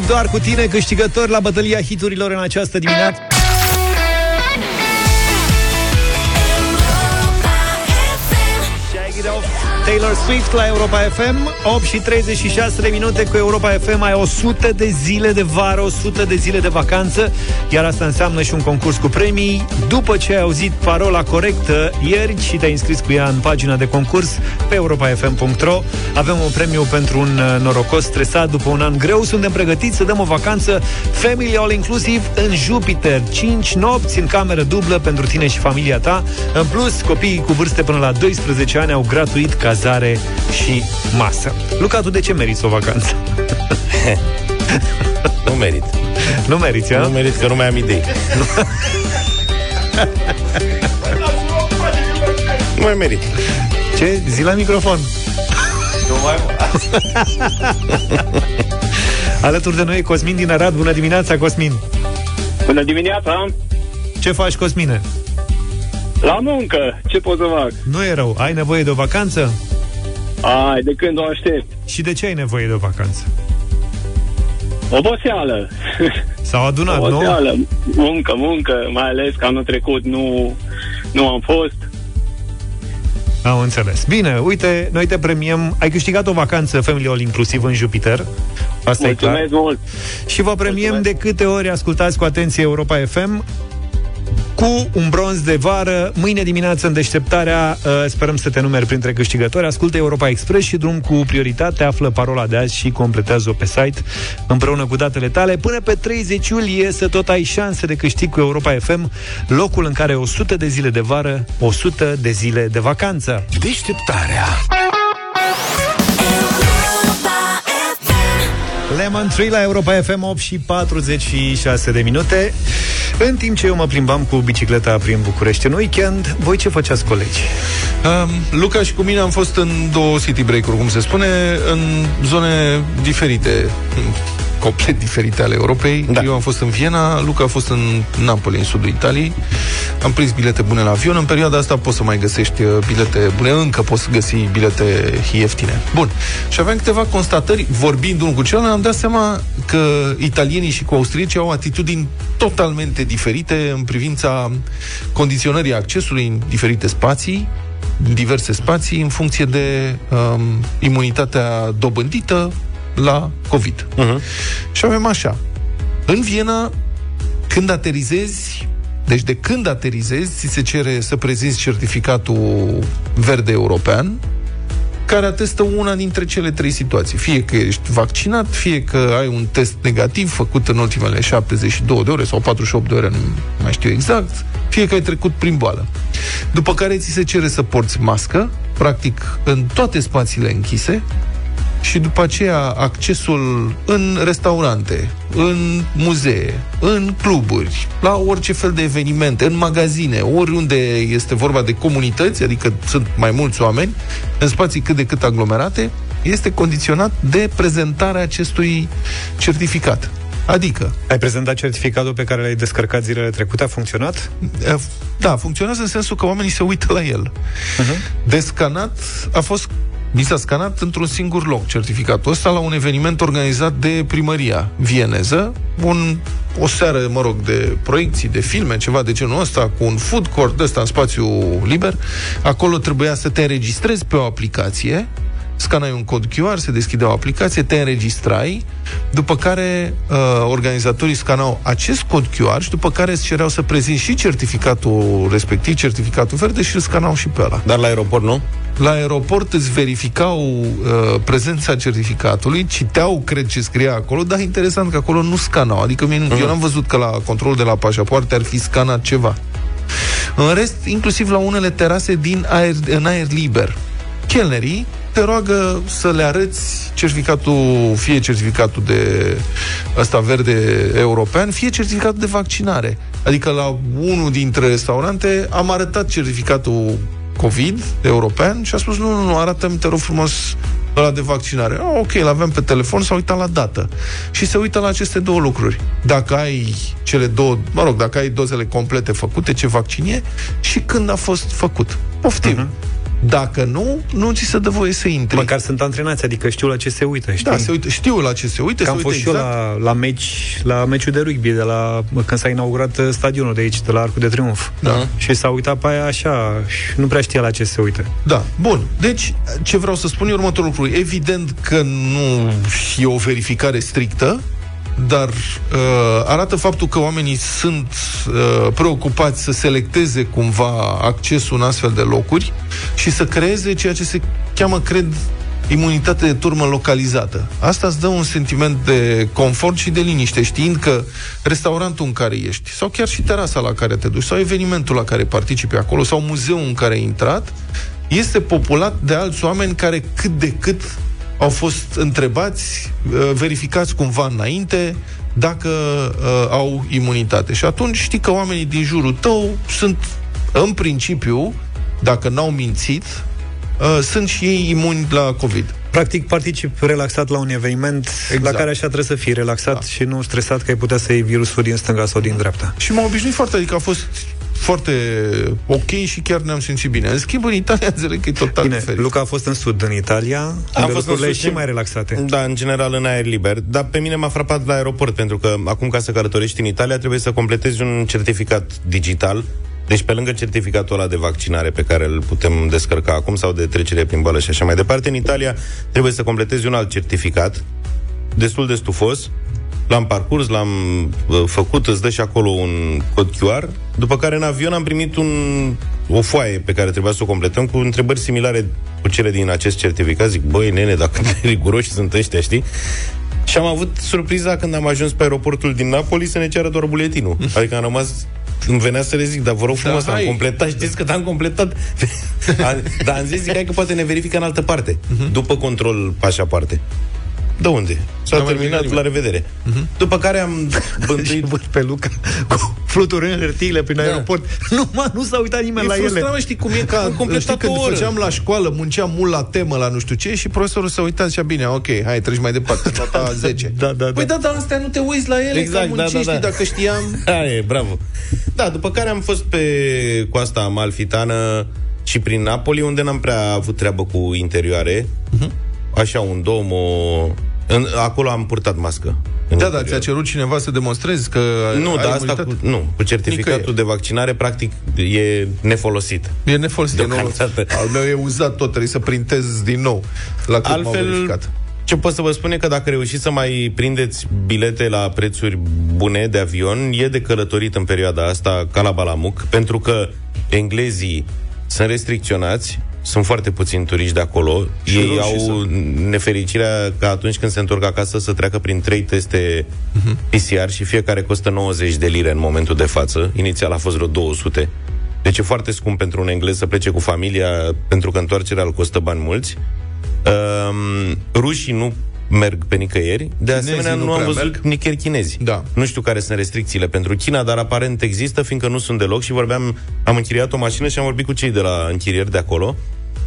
doar cu tine, câștigători la bătălia hiturilor în această dimineață. Taylor Swift la Europa F M. Opt și treizeci și șase de minute. Cu Europa F M ai o sută de zile de vară, o sută de zile de vacanță. Iar asta înseamnă și un concurs cu premii. După ce ai auzit parola corectă ieri și te-ai înscris cu ea în pagina de concurs pe europa f m punct r o, avem un premiu pentru un norocos stresat după un an greu. Suntem pregătiți să dăm o vacanță family all inclusive în Jupiter, cinci nopți în cameră dublă pentru tine și familia ta. În plus, copiii cu vârste până la doisprezece ani au gratuit ca cazare și masă. Luca, tu de ce meriți o vacanță? Nu merit. Nu meriți, a? Nu merit, că nu mai am idei. Nu mai merit. Ce? Zi la microfon. Nu mai Alături de noi Cosmin din Arad. Bună dimineața, Cosmin. Bună dimineața. Ce faci, Cosmine? La muncă, ce pot să fac? Nu e rău, ai nevoie de o vacanță? Ai, de când o aștept. Și de ce ai nevoie de o vacanță? Oboseală. S-au adunat, nu? Oboseală, muncă, muncă, mai ales că anul trecut nu, nu am fost. Am înțeles. Bine, uite, noi te premiem. Ai câștigat o vacanță family all inclusiv în Jupiter. Asta e clar. Mulțumesc mult. Și vă premiem. Mulțumesc. De câte ori ascultați cu atenție Europa F M, cu un bronz de vară. Mâine dimineață în deșteptarea sperăm să te numeri printre câștigători. Ascultă Europa Express și drum cu prioritate. Află parola de azi și completează-o pe site împreună cu datele tale. Până pe treizeci iulie să tot ai șanse de câștig cu Europa F M, locul în care o sută de zile de vară, o sută de zile de vacanță. Deșteptarea. Lemon Tree la Europa F M. Opt și patruzeci și șase de minute. În timp ce eu mă plimbam cu bicicleta prin București în weekend, voi ce făceați, colegi? Um, Luca și cu mine am fost în două city break-uri, cum se spune, în zone diferite, complet diferite ale Europei. Da. Eu am fost în Viena, Luca a fost în Napoli, în sudul Italiei. Am prins bilete bune la avion. În perioada asta poți să mai găsești bilete bune, încă poți găsi bilete ieftine. Bun. Și aveam câteva constatări, vorbind unul cu celălalt, am dat seama că italienii și cu austriecii au atitudini totalmente diferite în privința condiționării accesului în diferite spații, diverse spații, în funcție de um, imunitatea dobândită la COVID. Uh-huh. Și avem așa. În Viena, când aterizezi, deci de când aterizezi, ți se cere să prezinți certificatul verde european, care atestă una dintre cele trei situații. Fie că ești vaccinat, fie că ai un test negativ făcut în ultimele șaptezeci și două de ore sau patruzeci și opt de ore, nu mai știu exact, fie că ai trecut prin boală. După care ți se cere să porți mască, practic în toate spațiile închise, și după aceea accesul în restaurante, în muzee, în cluburi, la orice fel de evenimente, în magazine, oriunde este vorba de comunități, adică sunt mai mulți oameni, în spații cât de cât aglomerate, este condiționat de prezentarea acestui certificat. Adică... Ai prezentat certificatul pe care l-ai descărcat zilele trecute? A funcționat? Da, funcționează în sensul că oamenii se uită la el. Uh-huh. Descanat a fost... Mi s-a scanat într-un singur loc certificatul ăsta la un eveniment organizat de primăria vieneză, un, o seară, mă rog, de proiecții, de filme, ceva de genul ăsta, cu un food court ăsta în spațiu liber. Acolo trebuia să te înregistrezi pe o aplicație, scanai un cod Q R, se deschidea o aplicație, te înregistrai, după care uh, organizatorii scanau acest cod Q R și după care îți cereau să prezinți și certificatul respectiv, certificatul verde, și îl scanau și pe ăla. Dar la aeroport nu? La aeroport îți verificau uh, prezența certificatului, citeau, cred, ce scria acolo, dar interesant că acolo nu scanau. Adică mie, uh-huh. eu n-am văzut că la controlul de la pașapoarte ar fi scanat ceva. În rest, inclusiv la unele terase din aer, în aer liber, chelnerii te roagă să le arăți certificatul, fie certificatul de ăsta verde european, fie certificatul de vaccinare. Adică la unul dintre restaurante am arătat certificatul COVID european și a spus, nu, nu, nu, arată-mi, te rog frumos, ăla de vaccinare. Oh, ok, l-avem pe telefon, s-a uitat la dată. Și se uită la aceste două lucruri. Dacă ai cele două, mă rog, dacă ai dozele complete făcute, ce vaccin e și când a fost făcut. Poftim. Uh-huh. Dacă nu, nu ți se dă voie să intri. Măcar sunt antrenați, adică știu la ce se uită, știi? Da, se uită, știu la ce se uită. Că am fost și eu la, la, meci, la meciul de rugby, de la, când s-a inaugurat stadionul de aici, de la Arcul de Triumf. Da. Și s-a uitat pe aia așa, nu prea știa la ce se uită. Da, bun. Deci, ce vreau să spun e următorul lucru. Evident că nu e o verificare strictă, dar uh, arată faptul că oamenii sunt uh, preocupați să selecteze cumva accesul în astfel de locuri și să creeze ceea ce se cheamă, cred, imunitate de turmă localizată. Asta îți dă un sentiment de confort și de liniște, știind că restaurantul în care ești, sau chiar și terasa la care te duci, sau evenimentul la care participi acolo, sau muzeul în care ai intrat, este populat de alți oameni care cât de cât au fost întrebați, verificați cumva înainte dacă uh, au imunitate. Și atunci știi că oamenii din jurul tău sunt, în principiu, dacă n-au mințit, uh, sunt și ei imuni la COVID. Practic particip relaxat la un eveniment, exact, la care așa trebuie să fii, relaxat, da, și nu stresat că ai putea să iei virusul din stânga sau din dreapta. Și m-am obișnuit foarte, adică a fost foarte ok și chiar ne-am simțit bine. În schimb, în Italia, înțeleg că e total bine diferit. Luca a fost în sud, în Italia, a fost lucrurile și mai relaxate. Da, în general în aer liber. Dar pe mine m-a frapat la aeroport, pentru că acum, ca să călătorești în Italia, trebuie să completezi un certificat digital. Deci, pe lângă certificatul ăla de vaccinare pe care îl putem descărca acum, sau de trecere prin boală și așa mai departe, în Italia trebuie să completezi un alt certificat, destul de stufos. L-am parcurs, l-am uh, făcut, îți dă și acolo un cod Q R, după care în avion am primit un, o foaie pe care trebuia să o completăm cu întrebări similare cu cele din acest certificat. Zic, băi, nene, dacă de riguroși sunt ăștia, știi? Și am avut surpriza când am ajuns pe aeroportul din Napoli să ne ceară doar buletinul. Adică am rămas... Îmi venea să le zic, dar vă rog frumos, da, am completat, știți că am completat. Dar am zis, zic, hai că poate ne verifică în altă parte, uh-huh, după control pașaparte. De unde? S-a N-am terminat, la revedere. Uh-huh. După care am bântuit pe Luca cu fluturând hârtiile prin, da, aeroport. Nu, mă, nu s-a uitat nimeni e la ele. E știi cum e, că am completat o oră. Făceam la școală, munceam mult la temă, la nu știu ce, și profesorul s-a uitat și a, bine, ok, hai, treci mai departe, data zece. Da, da, da. Păi da, dar astea nu te uiți la ele, exact, că muncești, da, da, da. Dacă știam... Aia e, bravo. Da, după care am fost pe coasta amalfitană și prin Napoli, unde n-am prea avut treabă cu interioare. Uh-huh. Așa, un dom, o... în, acolo am purtat mască. Da, dar ți-a cerut cineva să demonstrezi că nu, dar asta cu, nu, cu certificatul Nicăieri. de vaccinare, practic, e nefolosit. E nefolosit. E nefolosit. Al meu e uzat tot, trebuie să printez din nou la cât m-au verificat. Ce pot să vă spun e că dacă reușiți să mai prindeți bilete la prețuri bune de avion, e de călătorit în perioada asta ca la balamuc, pentru că englezii sunt restricționați. Sunt foarte puțini turiști de acolo. Și ei au să... nefericirea că atunci când se întorc acasă să treacă prin trei teste uh-huh. P C R și fiecare costă nouăzeci de lire în momentul de față. Inițial a fost vreo două sute. Deci e foarte scump pentru un englez să plece cu familia, pentru că întoarcerea îl costă bani mulți. Um, rușii nu merg pe nicăieri. De asemenea, nu, nu am văzut merg. nicăieri chinezi. Da. Nu știu care sunt restricțiile pentru China, dar aparent există, fiindcă nu sunt deloc. Și vorbeam, am închiriat o mașină și am vorbit cu cei de la închirieri de acolo.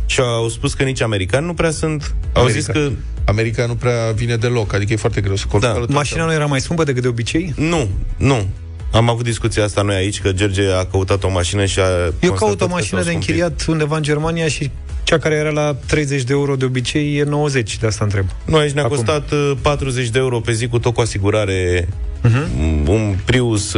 Și au spus că nici americani nu prea sunt. Au America. zis că America nu prea vine deloc, adică e foarte greu să da. Mașina nu era mai scumpă decât de obicei? Nu, nu. Am avut discuția asta noi aici, că George a căutat o mașină și a... Eu caut o mașină de închiriat undeva în Germania și cea care era la treizeci de euro de obicei e nouăzeci, de asta întreb. Nu, aici ne-a Acum. costat patruzeci de euro pe zi cu tot cu asigurare, uh-huh. un Prius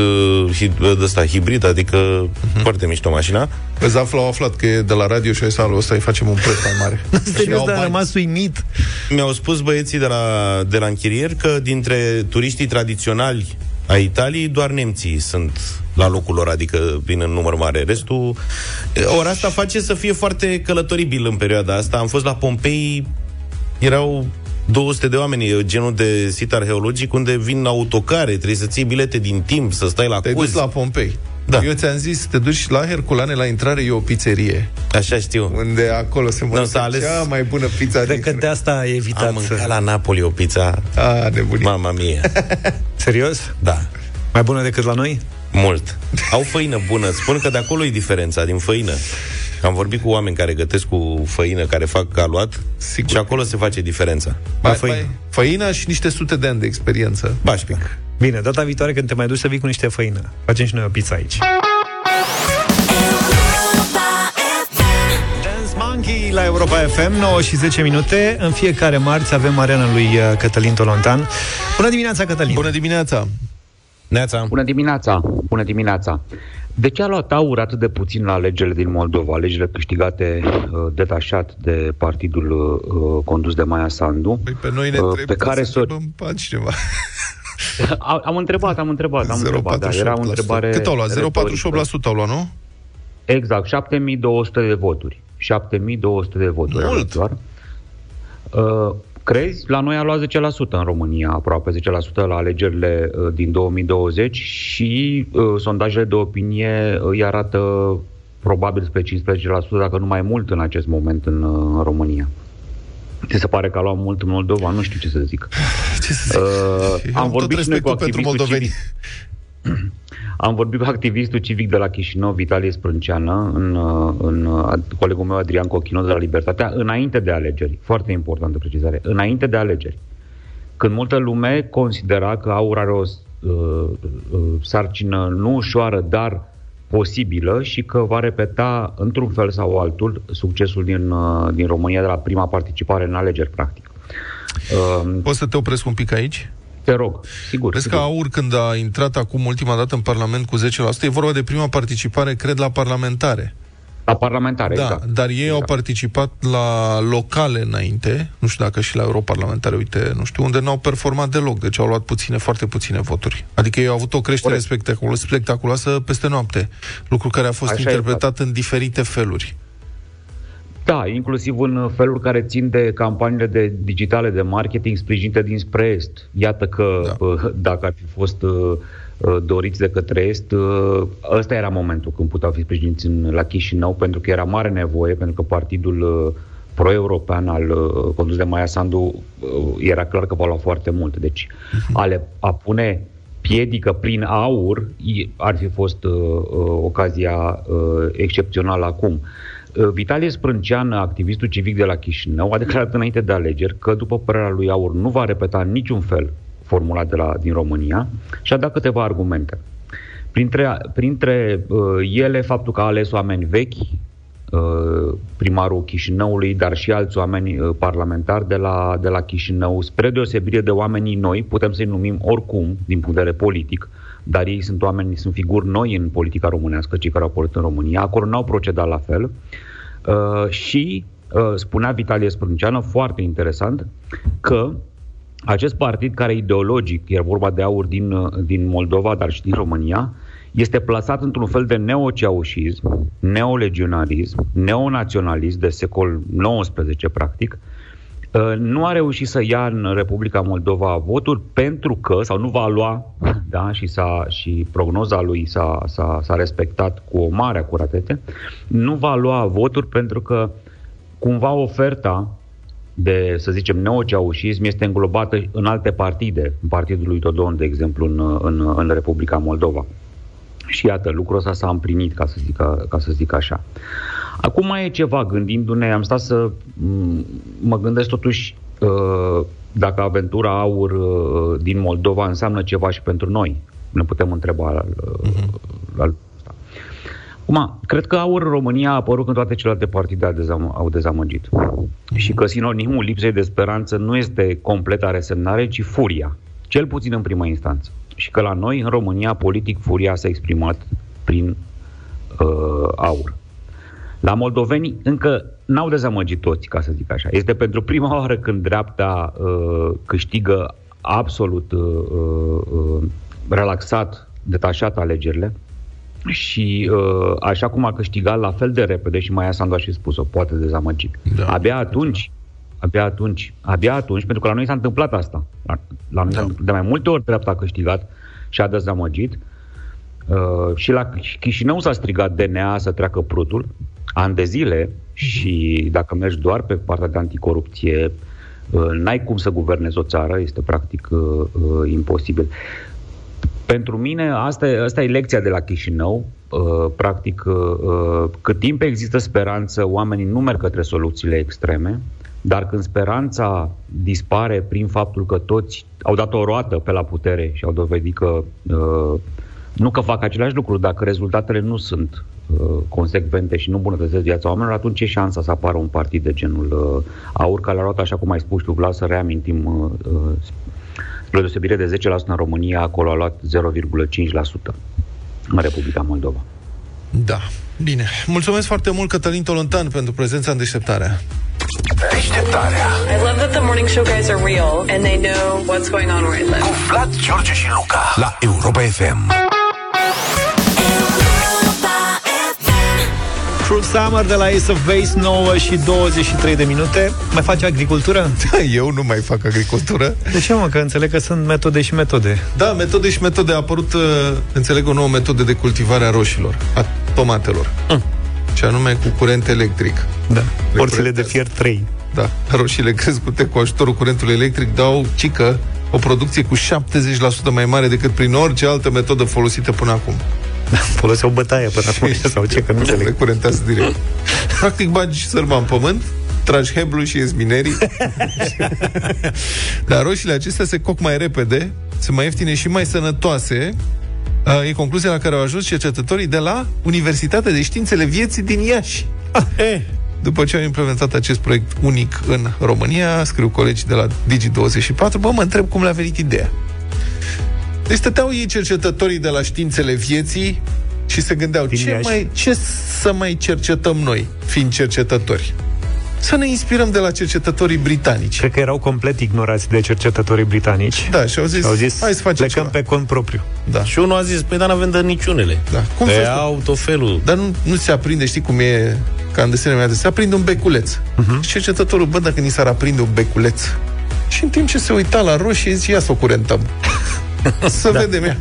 ăsta hibrid, adică uh-huh. foarte mișto mașina. Îți aflau, au aflat că e de la radio și ai salul ăsta, îi facem un preț mai mare. Serios, dar a rămas uimit. Mi-au spus băieții de la, de la închirier că dintre turiștii tradiționali a Italiei, doar nemții sunt la locul lor, adică vin în număr mare. Restul, ori asta face să fie foarte călătoribil în perioada asta. Am fost la Pompeii, erau două sute de oameni, genul de sit arheologic, unde vin autocare, trebuie să ții bilete din timp, să stai la cozi. Te duci la Pompeii. Da. Eu ți-am zis, te duci la Herculane, la intrare e o pizzerie. Așa știu. Unde acolo se mănâncă no, ales... cea mai bună pizza din lume. De asta a evitat. Am mâncat la Napoli o pizza. A, nebunit. Mama mia. Serios? Da. Mai bună decât la noi? Mult. Au făină bună. Spun că de acolo e diferența, din făină. Am vorbit cu oameni care gătesc cu făină, care fac aluat. Sigur. Și acolo se face diferența. Ba, făină. Făină și niște sute de ani de experiență. Bașpic. Bine, data viitoare când te mai duci să vii cu niște făină. Facem și noi o pizza aici. Dance Monkey la Europa F M, nouă și zece minute. În fiecare marți avem arena lui Cătălin Tolontan. Bună dimineața, Cătălin! Bună dimineața! Neața. Bună dimineața! Bună dimineața! De ce a luat aur atât de puțin la alegerile din Moldova, alegerile câștigate uh, detașat de partidul uh, condus de Maia Sandu? Păi pe noi ne uh, pe care să întrebăm pe altcineva. Am întrebat, am întrebat, am întrebat, da, era o întrebare... Cât au luat? zero virgulă patruzeci și opt la sută au luat, nu? Exact, șapte mii două sute de voturi. șapte mii două sute de voturi. Mult! Doar. Uh, crezi? La noi a luat zece la sută în România, aproape zece la sută la alegerile uh, din două mii douăzeci și uh, sondajele de opinie uh, îi arată probabil spre cincisprezece la sută, dacă nu mai mult în acest moment în, uh, în România. Ți se pare că a luat mult în Moldova? Nu știu ce să zic. Ce să zic? Uh, am, am vorbit și noi cu activistul civic. Am vorbit cu activistul civic de la Chișinău, Vitalie Sprânceană, în, în, colegul meu Adrian Cochino de la Libertatea, înainte de alegeri. Foarte importantă precizare. Înainte de alegeri. Când multă lume considera că aur are o uh, sarcină nu ușoară, dar posibilă și că va repeta într-un fel sau altul succesul din, din România de la prima participare în alegeri, practic. Poți să te opresc un pic aici? Te rog, sigur. Vezi că aur, când a intrat acum ultima dată în Parlament cu zece la sută, e vorba de prima participare, cred, la parlamentare. La parlamentare, da, exact. Dar ei exact. Au participat la locale înainte, nu știu dacă și la europarlamentare, uite, nu știu, unde n-au performat deloc, deci au luat puține, foarte puține voturi. Adică ei au avut o creștere spectaculo- spectaculoasă peste noapte, lucru care a fost Așa interpretat exact. în diferite feluri. Da, inclusiv în felul care țin de campaniile de digitale de marketing sprijinite dinspre Est. Iată că da. dacă ar fi fost doriți de către Est, ăsta era momentul când puteau fi sprijiniți la Chișinău, pentru că era mare nevoie, pentru că partidul pro-european al condus de Maia Sandu era clar că va lua foarte mult. Deci ale, a pune piedică prin aur ar fi fost uh, ocazia uh, excepțională acum. Vitalie Sprânceană, activistul civic de la Chișinău, a declarat înainte de alegeri că, după părerea lui aur, nu va repeta în niciun fel formula de la, din România și a dat câteva argumente. Printre, printre uh, ele, faptul că a ales oameni vechi, uh, primarul Chișinăului, dar și alți oameni uh, parlamentari de la, de la Chișinău, spre deosebire de oamenii noi, putem să-i numim oricum, din punct de vedere politic, dar ei sunt oameni, sunt figuri noi în politica românească, cei care au apărut în România, acolo n-au procedat la fel. Uh, și uh, spunea Vitalie Sprânceană, foarte interesant, că acest partid care ideologic, e vorba de aur din, din Moldova, dar și din România, este plasat într-un fel de neoceaușism, neolegionarism, neonaționalism de secol nouăsprezece, practic, nu a reușit să ia în Republica Moldova voturi pentru că, sau nu va lua, da, și, s-a, și prognoza lui s-a, s-a, s-a respectat cu o mare acuratețe, nu va lua voturi pentru că cumva oferta de, să zicem, neoceaușism este înglobată în alte partide, în partidul lui Dodon, de exemplu, în, în, în Republica Moldova. Și iată, lucrul ăsta s-a împlinit, ca să zic, ca să zic așa. Acum mai e ceva, gândindu-ne, am stat să m- mă gândesc totuși uh, dacă aventura aur uh, din Moldova înseamnă ceva și pentru noi. Ne putem întreba la, uh, la lucrul ăsta. Acum, cred că aur în România a apărut când toate celelalte partide dezam- au dezamăgit. Și că sinonimul lipsei de speranță nu este completa resemnare, ci furia. Cel puțin în prima instanță. Și că la noi, în România, politic, furia s-a exprimat prin uh, aur. La moldoveni încă n-au dezamăgit toți, ca să zic așa. Este pentru prima oară când dreapta uh, câștigă absolut uh, uh, relaxat, detașat alegerile și uh, așa cum a câștigat la fel de repede și Maia Sandu a și spus-o, poate dezamăgit. Da. Abia atunci, abia atunci, abia atunci, pentru că la noi s-a întâmplat asta. La, la noi da. s-a întâmplat, de mai multe ori dreapta a câștigat și a dezamăgit. Uh, și la Chișinău s-a strigat D N A să treacă prutul ani de zile și dacă mergi doar pe partea de anticorupție n-ai cum să guvernezi o țară, este practic uh, imposibil. Pentru mine asta, asta e lecția de la Chișinău, uh, practic uh, cât timp există speranță, oamenii nu merg către soluțiile extreme, dar când speranța dispare prin faptul că toți au dat o roată pe la putere și au dovedit că uh, Nu că fac același lucru, dacă rezultatele nu sunt uh, consecvente și nu îmbunătățesc viața oamenilor, atunci ce șansa să apară un partid de genul uh, AUR, care a luat, așa cum ai spus tu, Vlad, să reamintim, uh, spre deosebire de zece la sută în România, acolo a luat zero virgulă cinci la sută în Republica Moldova. Da, bine. Mulțumesc foarte mult, Cătălin Tolontan, pentru prezența în Deșteptarea. Deșteptarea. I love that the morning show guys are real and they know what's going on where I live. Cu Vlad, George și Luca la Europa F M. True Summer de la Ace of Base, nouă și douăzeci și trei de minute. Mai faci agricultură? Da, eu nu mai fac agricultură. De ce, mă? Că înțeleg că sunt metode și metode. Da, metode și metode. A apărut, înțeleg, o nouă metodă de cultivare a roșilor, a tomatelor. Mm. Și anume cu curent electric. Da, porțile de fier trei. Da, roșiile crescute cu ajutorul curentului electric dau, cică, o producție cu șaptezeci la sută mai mare decât prin orice altă metodă folosită până acum. Foloseau bătaie până acum sau ce, că nu înțeleg. Curentează direct. Practic bagi sârma în pământ, tragi heblul și ies minerii. Dar roșiile acestea se coc mai repede, sunt mai ieftine și mai sănătoase. E concluzia la care au ajuns cercetătorii de la Universitatea de Științele Vieții din Iași. După ce au implementat acest proiect unic în România, scriu colegii de la Digi douăzeci și patru, bă, mă întreb cum le-a venit ideea. Deci stăteau ei, cercetătorii de la Științele Vieții, și se gândeau ce, mai, ce să mai cercetăm noi, fiind cercetători. Să ne inspirăm de la cercetătorii britanici. Cred că erau complet ignorați de cercetătorii britanici. Da, și au zis, au zis hai să facem plecăm ceva. Pe cont propriu. Da. Și unul a zis, păi, dar n-avem de niciunele. Da. Cum să iau tot felul. Dar nu, nu se aprinde, știi cum e, ca în desenele mele, se aprinde un beculeț. Uh-huh. Și cercetătorul, bă, dacă ni s-ar aprinde un beculeț. Și în timp ce se uita la roșii, zice, ia să o curentăm. Să da. Vedem ea.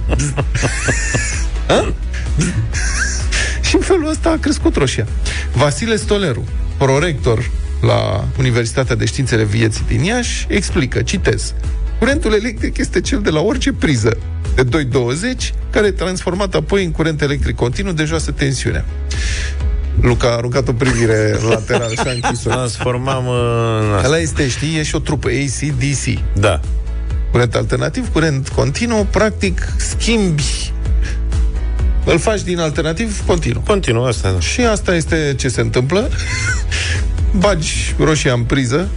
Și în felul ăsta a crescut roșia. Vasile Stoleru, prorector la Universitatea de Științele Vieții din Iași, explică, citez: curentul electric este cel de la orice priză de doi douăzeci, care e transformat apoi în curent electric continuu de joasă tensiune. Luca a aruncat o privire lateral și a închis-o. Transformam în... Ăla este, știi, e și o trupă, A C D C. Da. Curent alternativ, curent continuu, practic schimbi, îl faci din alternativ continuu. Continuu, asta. Da. Și asta este ce se întâmplă. Bagi roșia în priză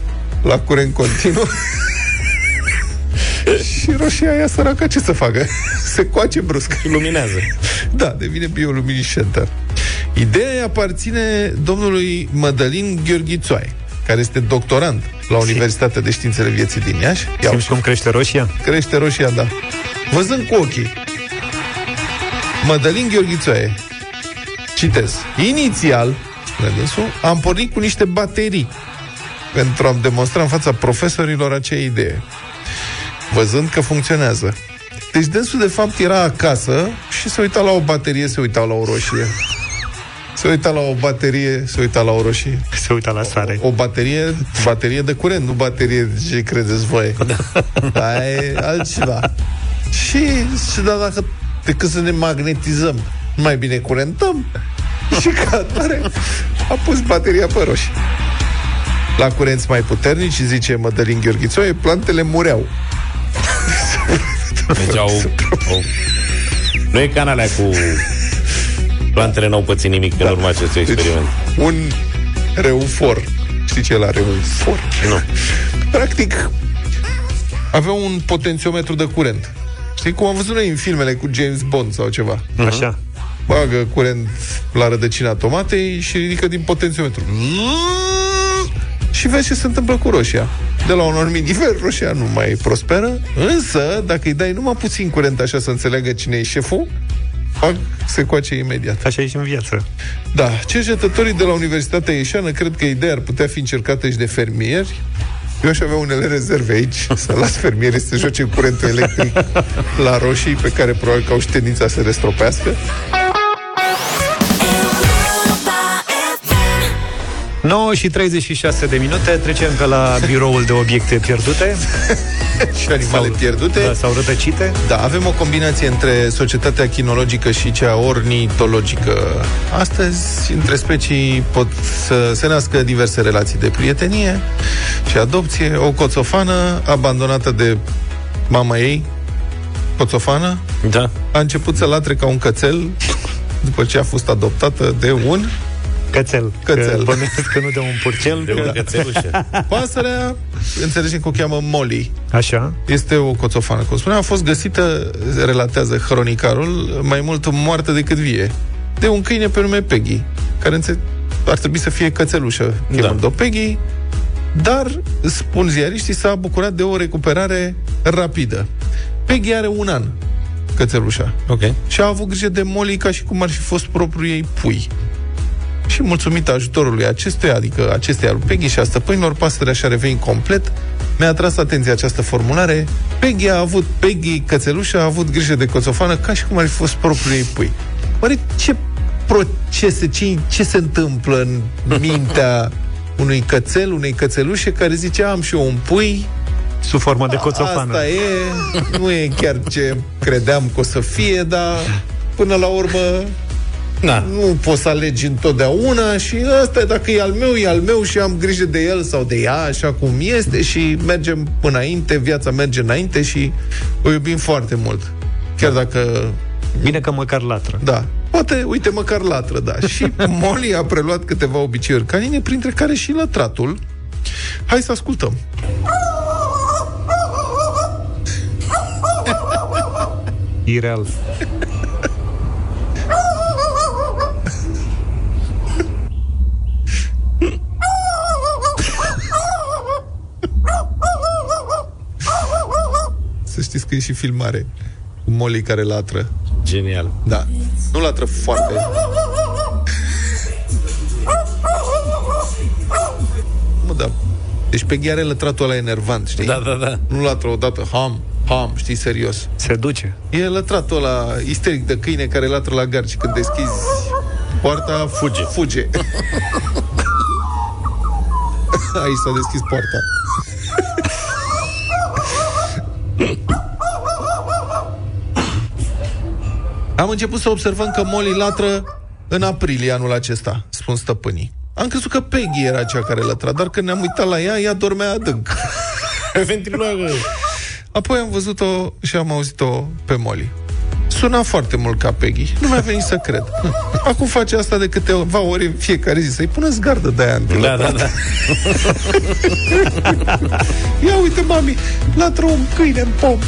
la curent continuu. Și roșia aia, săracă, ce să facă? Se coace brusc. Luminează. Da, devine bioluminescentă. Ideea aparține domnului Mădălin Gheorghițoaie, care este doctorand la Universitatea de Științele Vieții din Iași. Simți cum crește roșia? Crește roșia, da. Văzând cu ochii. Mădălin Gheorghițoaie, citez: inițial, dânsul, am pornit cu niște baterii pentru a-mi demonstra în fața profesorilor acea idee, văzând că funcționează. Deci dânsul, de fapt, era acasă și se uita la o baterie, se uita la o roșie. Se uita la o baterie, se uita la o roșie. Se uita la soare. O, o baterie, baterie de curent, nu baterie de ce credeți voi. Da, e altceva. Și, și da, dacă decât să ne magnetizăm, mai bine curentăm. Și ca atare a pus bateria pe roșii. La curenți mai puternici, zice Mădălin Gheorghițoaie, plantele mureau. Deci au... au... Nu e canalea cu... Plantele n-au pățit nimic da. În urma acestui experiment. Deci, un reufor. Știi ce e la reufor? Nu. Practic, avea un potențiometru de curent. Știi cum am văzut noi în filmele cu James Bond sau ceva? Așa. Bagă curent la rădăcina tomatei și ridică din potențiometru. Și vezi ce se întâmplă cu roșia. De la un anumit nivel, roșia nu mai prosperă. Însă, dacă îi dai numai puțin curent, așa să înțeleagă cine e șeful, se coace imediat. Așa e și în viață. Da, cercetătorii de la Universitatea Ieșeană cred că ideea ar putea fi încercată și de fermieri. Eu aș avea unele rezerve aici, să las fermierii să joace curentul electric la roșii, pe care probabil că au și tendința să le stropească. nouă și treizeci și șase de minute, trecem pe la biroul de obiecte pierdute și animale sau, pierdute da, sau rătăcite. Da, avem o combinație între societatea chinologică și cea ornitologică. Astăzi, între specii pot să se nască diverse relații de prietenie și adopție. O coțofană abandonată de mama ei Coțofană, da. A început să latre ca un cățel după ce a fost adoptată de un... Cățel. Cățel. Că, că nu de un purcel, de că... un cățelușe. Pasărea, înțelegem că o cheamă Molly. Așa. Este o coțofană. Cum spuneam, a fost găsită, relatează hronicarul, mai mult moartă decât vie, de un câine pe nume Peggy, care ar trebui să fie cățelușă, chemând-o da. Peggy, dar, spun ziariștii, s-a bucurat de o recuperare rapidă. Peggy are un an, cățelușa. Okay. Și a avut grijă de Molly ca și cum ar fi fost propriul ei pui. Și mulțumită ajutorului acestuia, adică acestei al Peggy și a stăpânilor, pasărea și-a revenit complet. Mi-a atras atenția această formulare. Peggy a avut, Peggy, cățelușa, a avut grijă de coțofană ca și cum ar fi fost propriul ei pui. Oare ce procese, ce, ce se întâmplă în mintea unui cățel, unei cățelușe care zice, am și eu un pui sub formă de coțofană. Asta e, nu e chiar ce credeam că o să fie, dar până la urmă na. Nu poți să alegi întotdeauna și ăsta e, dacă e al meu, e al meu și am grijă de el sau de ea, așa cum este și mergem înainte, viața merge înainte și o iubim foarte mult. Chiar dacă... Bine că măcar latră. Da. Poate, uite, măcar latră, da. Și Molly a preluat câteva obiceiuri canine, printre care și lătratul. Hai să ascultăm. Ireal. Să știți că e și filmare cu Molly care latră. Genial. Da. Nu latră foarte. Mă, da. Deci Peggy are lătratul ăla enervant, știi? Da, da, da. Nu latră odată. Ham, ham, știi, serios. Se duce. E lătratul ăla isteric de câine care latră la gard și când deschizi poarta, fuge. Fuge. Aici s-a deschis poarta. Am început să observăm că Molly latră în aprilie anul acesta, spun stăpânii. Am crezut că Peggy era cea care lătra, dar când ne-am uitat la ea, ea dormea adânc. Apoi am văzut-o și am auzit-o pe Molly. Suna foarte mult ca Peggy. Nu mi-a venit să cred. Acum face asta de câteva ori în fiecare zi. Să-i pună zgardă de aia întâi. Da, da, da. Ia uite, mami, latră un câine în pom.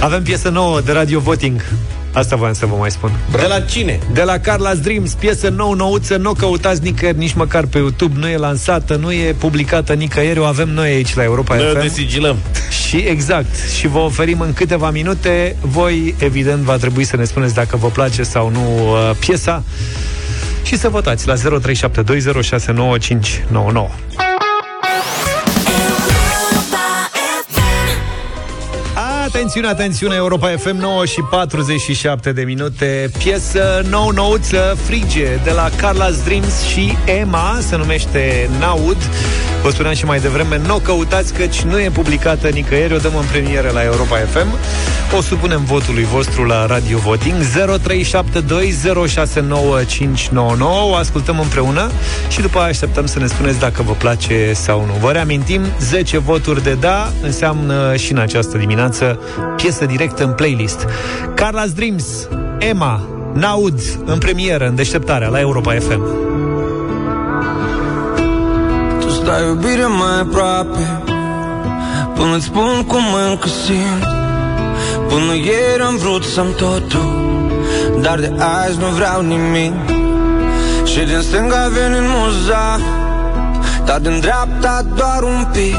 Avem piesă nouă de Radio Voting. Asta voiam să vă mai spun. Bravo. De la cine? De la Carla's Dreams, piesă nou-nouță, nu o căutați nicăieri, nici măcar pe YouTube, nu e lansată, nu e publicată nicăieri, o avem noi aici la Europa F M. Noi ne sigilăm. Și exact, și vă oferim în câteva minute, voi evident va trebui să ne spuneți dacă vă place sau nu uh, piesa și să votați la zero trei șapte doi zero șase nouă cinci nouă nouă. Atențiune, atențiune, Europa F M, nouă și patruzeci și șapte de minute. Piesă nou-nouță, Frige, de la Carla's Dreams și Emma. Se numește N-aud. Vă spuneam și mai devreme, n-o căutați căci nu e publicată nicăieri. O dăm în premieră la Europa F M. O supunem votului vostru la Radio Voting. zero trei șapte doi zero șase nouă cinci nouă nouă. O ascultăm împreună și după aia așteptăm să ne spuneți dacă vă place sau nu. Vă reamintim, zece voturi de da înseamnă și în această dimineață piesă directă în playlist. Carla's Dreams, Emma, N-aud, în premieră, în deșteptarea la Europa F M. La iubire mai aproape, până-ți spun cum încă simt. Până ieri am vrut să-mi totul, dar de azi nu vreau nimic. Și din stânga veni în muza, dar din dreapta doar un pic.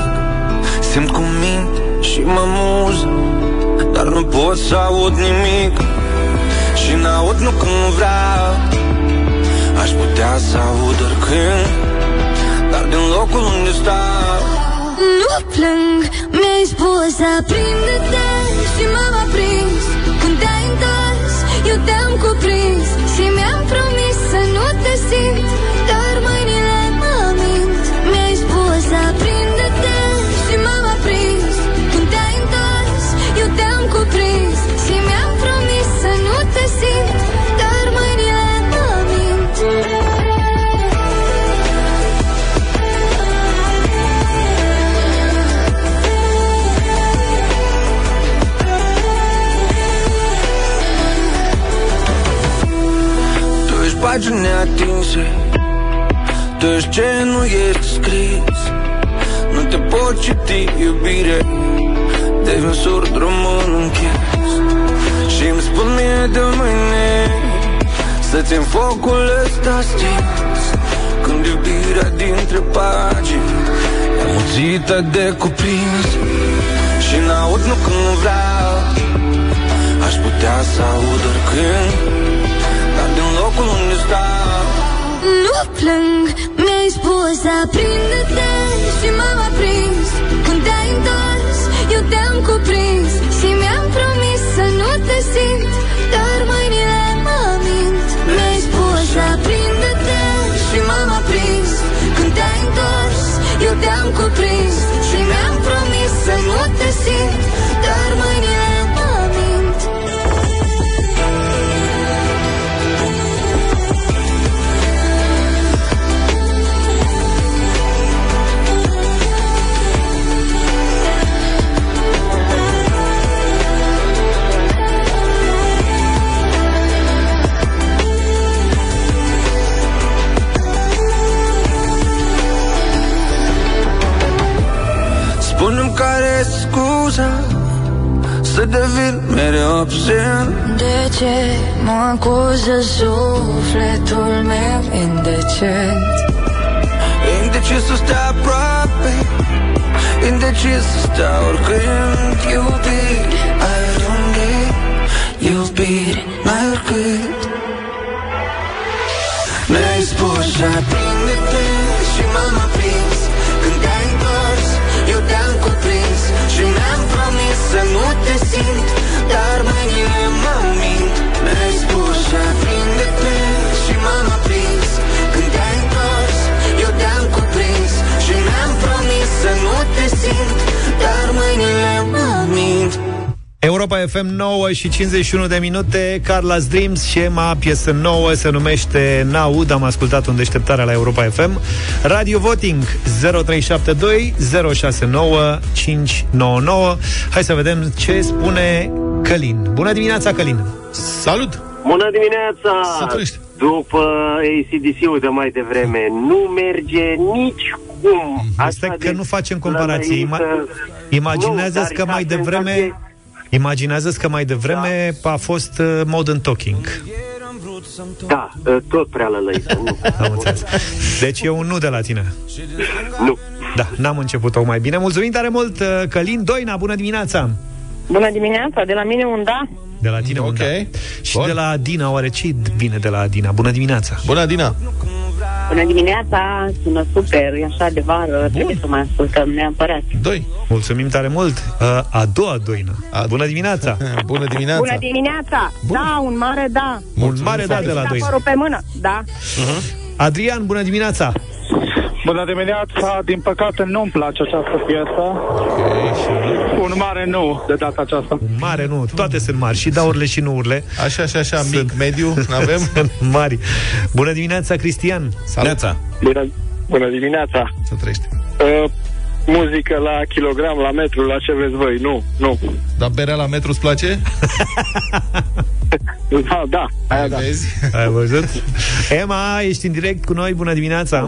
Simt cum mint și mă muză, dar nu pot să aud nimic. Și n-aud nu cum vreau, aș putea să aud oricând, dar din locul unde stau. Nu plâng, mi-ai spus, aprinde-te și m-am aprins. Când te-ai întors, eu te-am cuprins și mi-am promis să nu te simt, dar mâinile mă mint. Mi-ai spus, aprinde-te și m-am aprins. Când te-ai întors, eu te-am cuprins și mi-am promis să nu te simt, dar mâinile mă mint. neatinse. Deci ce nu e scris, nu te pot citi, iubire. Devin surd, rămân închis. Și-mi spun mie de mâine să țin focul ăsta stins. Când iubirea dintre pagini e muțită de cuprins. Și n-aud nu când vreau, aș putea să aud oricând, dar din locul unde stau. Nu plâng, mi-ai spus aprinde-te și m-am aprins. Când te-ai întors, eu te-am cuprins și mi-am promis să nu te simt, dar mâinile mă mint. Mi-ai spus aprinde-te și m-am aprins. Când te-ai întors, eu te-am cuprins și mi-am promis să nu te simt, dar mâinile mă mint. Spune-mi care-i scuza să devin mereu obțin. De ce mă acuză sufletul meu indecent? Indecis să stea aproape, indecis să stea oricând. Iubiri, ai oriunde, iubiri, n-ai oricând. Mi-ai spus și aprinde-te și m-am aprins. Când te-ai întors, eu te-am cuprins și mi-am promis să nu te simt, dar mâinile mă mint. Mi-ai spus și aprinde-te și m-am aprins. Când te-ai întors, eu te-am cuprins și mi-am promis să nu te simt, dar mâinile mă mint. Europa F M, nouă și cincizeci și unu de minute, Carla's Dreams și Emma, piesă nouă, se numește N-aud, am ascultat-o în deșteptarea la Europa F M. Radio Voting zero trei șapte doi zero șase nouă cinci nouă nouă. Hai să vedem ce spune Călin. Bună dimineața, Călin! Salut! Bună dimineața! După A C D C-ul de mai devreme, nu merge nici cum. Asta că de... nu facem comparații. Ima... Imaginează-ți că mai devreme... Că... Imaginează-ți că mai devreme da. a fost uh, Modern Talking. Da, uh, tot prea lălăită. Deci e un nu de la tine. Nu. Da, n-am început-o mai bine. Mulțumim tare mult, uh, Călin. Doina, bună dimineața! Bună dimineața, de la mine un da. De la tine mm, un okay. da. Și Bun. de la Adina, oare ce vine de la Adina? Bună dimineața! Bună, Adina! Bună dimineața, sună super, e așa de vară. Bun. Trebuie să mai ascultăm neapărat. Doi. Mulțumim tare mult. A doua Doina. A... Bună dimineața. Bună dimineața. Bună dimineața. Bun. Da, un mare da. Un mare da de la Doina. Să-i pe mână. Da. Uh-huh. Adrian, bună dimineața. Bună dimineața. Din păcate nu-mi place această piesă. Okay. Un mare nu de data aceasta. Un mare nu. Toate sunt mari. Și daurile și nuurile. Așa, așa, așa. Mic, sunt... mediu. N-avem. Sunt mari. Bună dimineața, Cristian. Salut. Bună, bună dimineața. Să trăiești. Uh, muzică la kilogram, la metru, la ce vreți voi. Nu, nu. Dar berea la metru îți place? Da, da. Aia da. Vezi? Ai văzut? Emma, ești în direct cu noi. Bună dimineața.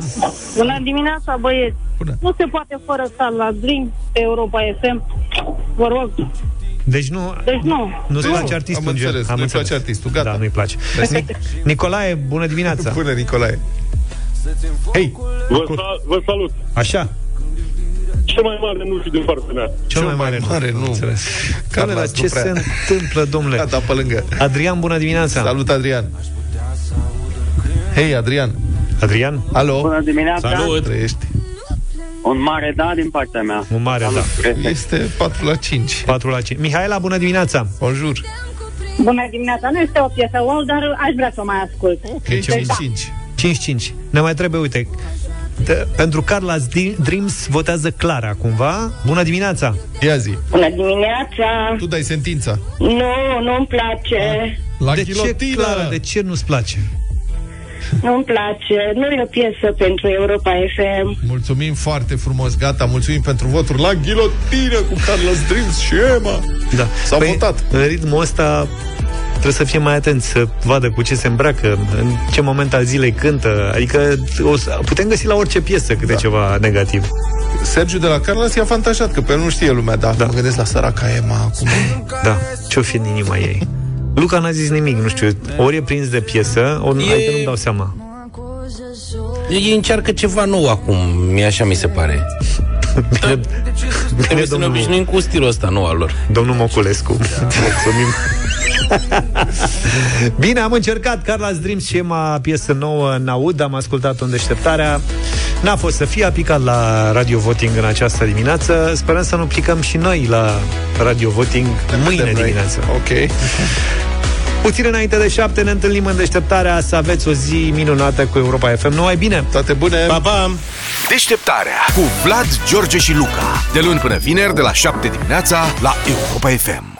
Bună dimineața, băieți. Bună. Nu se poate fără Carla's Dreams pe Europa F M. Vă rog. Deci nu. Deci nu. Nu-ți deci place artistul. Am înțeles. Nu-i place artistul. Gata. Da, nu-i place. Nicolae, bună dimineața. Bună, Nicolae. Hei. Vă, sal- vă salut. Așa. Cel mai mare nu și din partea mea. Cel mai mare, mare nu. nu. Camera, ce se întâmplă, domnule? Da, da, pe lângă. Adrian, bună dimineața. Salut, Adrian. Hei, Adrian. Adrian? Alo. Bună dimineața. Salut. Trăiești. Un mare da din partea mea. Un mare Salut. da. Este patru la cinci. patru la cinci. Mihaela, bună dimineața. Bonjour. Bună dimineața. Nu este o piesă wow, dar aș vrea să o mai ascult. Ok, cinci cinci. cinci cinci. Ne mai trebuie, uite. De, pentru Carla's Dreams votează Clara, cumva. Bună dimineața! Ia zi! Bună dimineața! Tu dai sentința. Nu, nu-mi place. A, la de chilotina. Ce, Clara? De ce nu-ți place? Nu-mi place. Nu e o piesă pentru Europa F M. Mulțumim foarte frumos. Gata, mulțumim pentru voturi. La ghilotină cu Carla's Dreams și Emma. Da. S-a păi, votat. În ritmul ăsta... trebuie să fie mai atenți, să vadă cu ce se îmbracă, în ce moment al zilei cântă. Adică o să, putem găsi la orice piesă câte da. ceva negativ. Sergiu de la Carla's i-a fantașat, că pe el nu știe lumea, dar da. mă gândesc la săraca Emma acum. Da, ce-o fi în inima ei? Luca n-a zis nimic, nu știu, ori e prins de piesă, ori e... adică nu-mi dau seama. Ei încearcă ceva nou acum, așa mi se pare. Bine, bine, trebuie să ne obișnuim cu stilul ăsta nou al lor. Domnul Moculescu, da. mulțumim. Bine, am încercat Carla's Dreams și Emma, piesă nouă în aud. Am ascultat-o în deșteptarea. N-a fost să fie, a picat la Radio Voting în această dimineață. Sperăm să nu plicăm și noi la Radio Voting mâine dimineață. Ok. Puțin înainte de șapte ne întâlnim în deșteptarea. Să aveți o zi minunată cu Europa F M. Numai bine! Toate bune! Pa, pa! Deșteptarea cu Vlad, George și Luca. De luni până vineri, de la șapte dimineața, la Europa F M.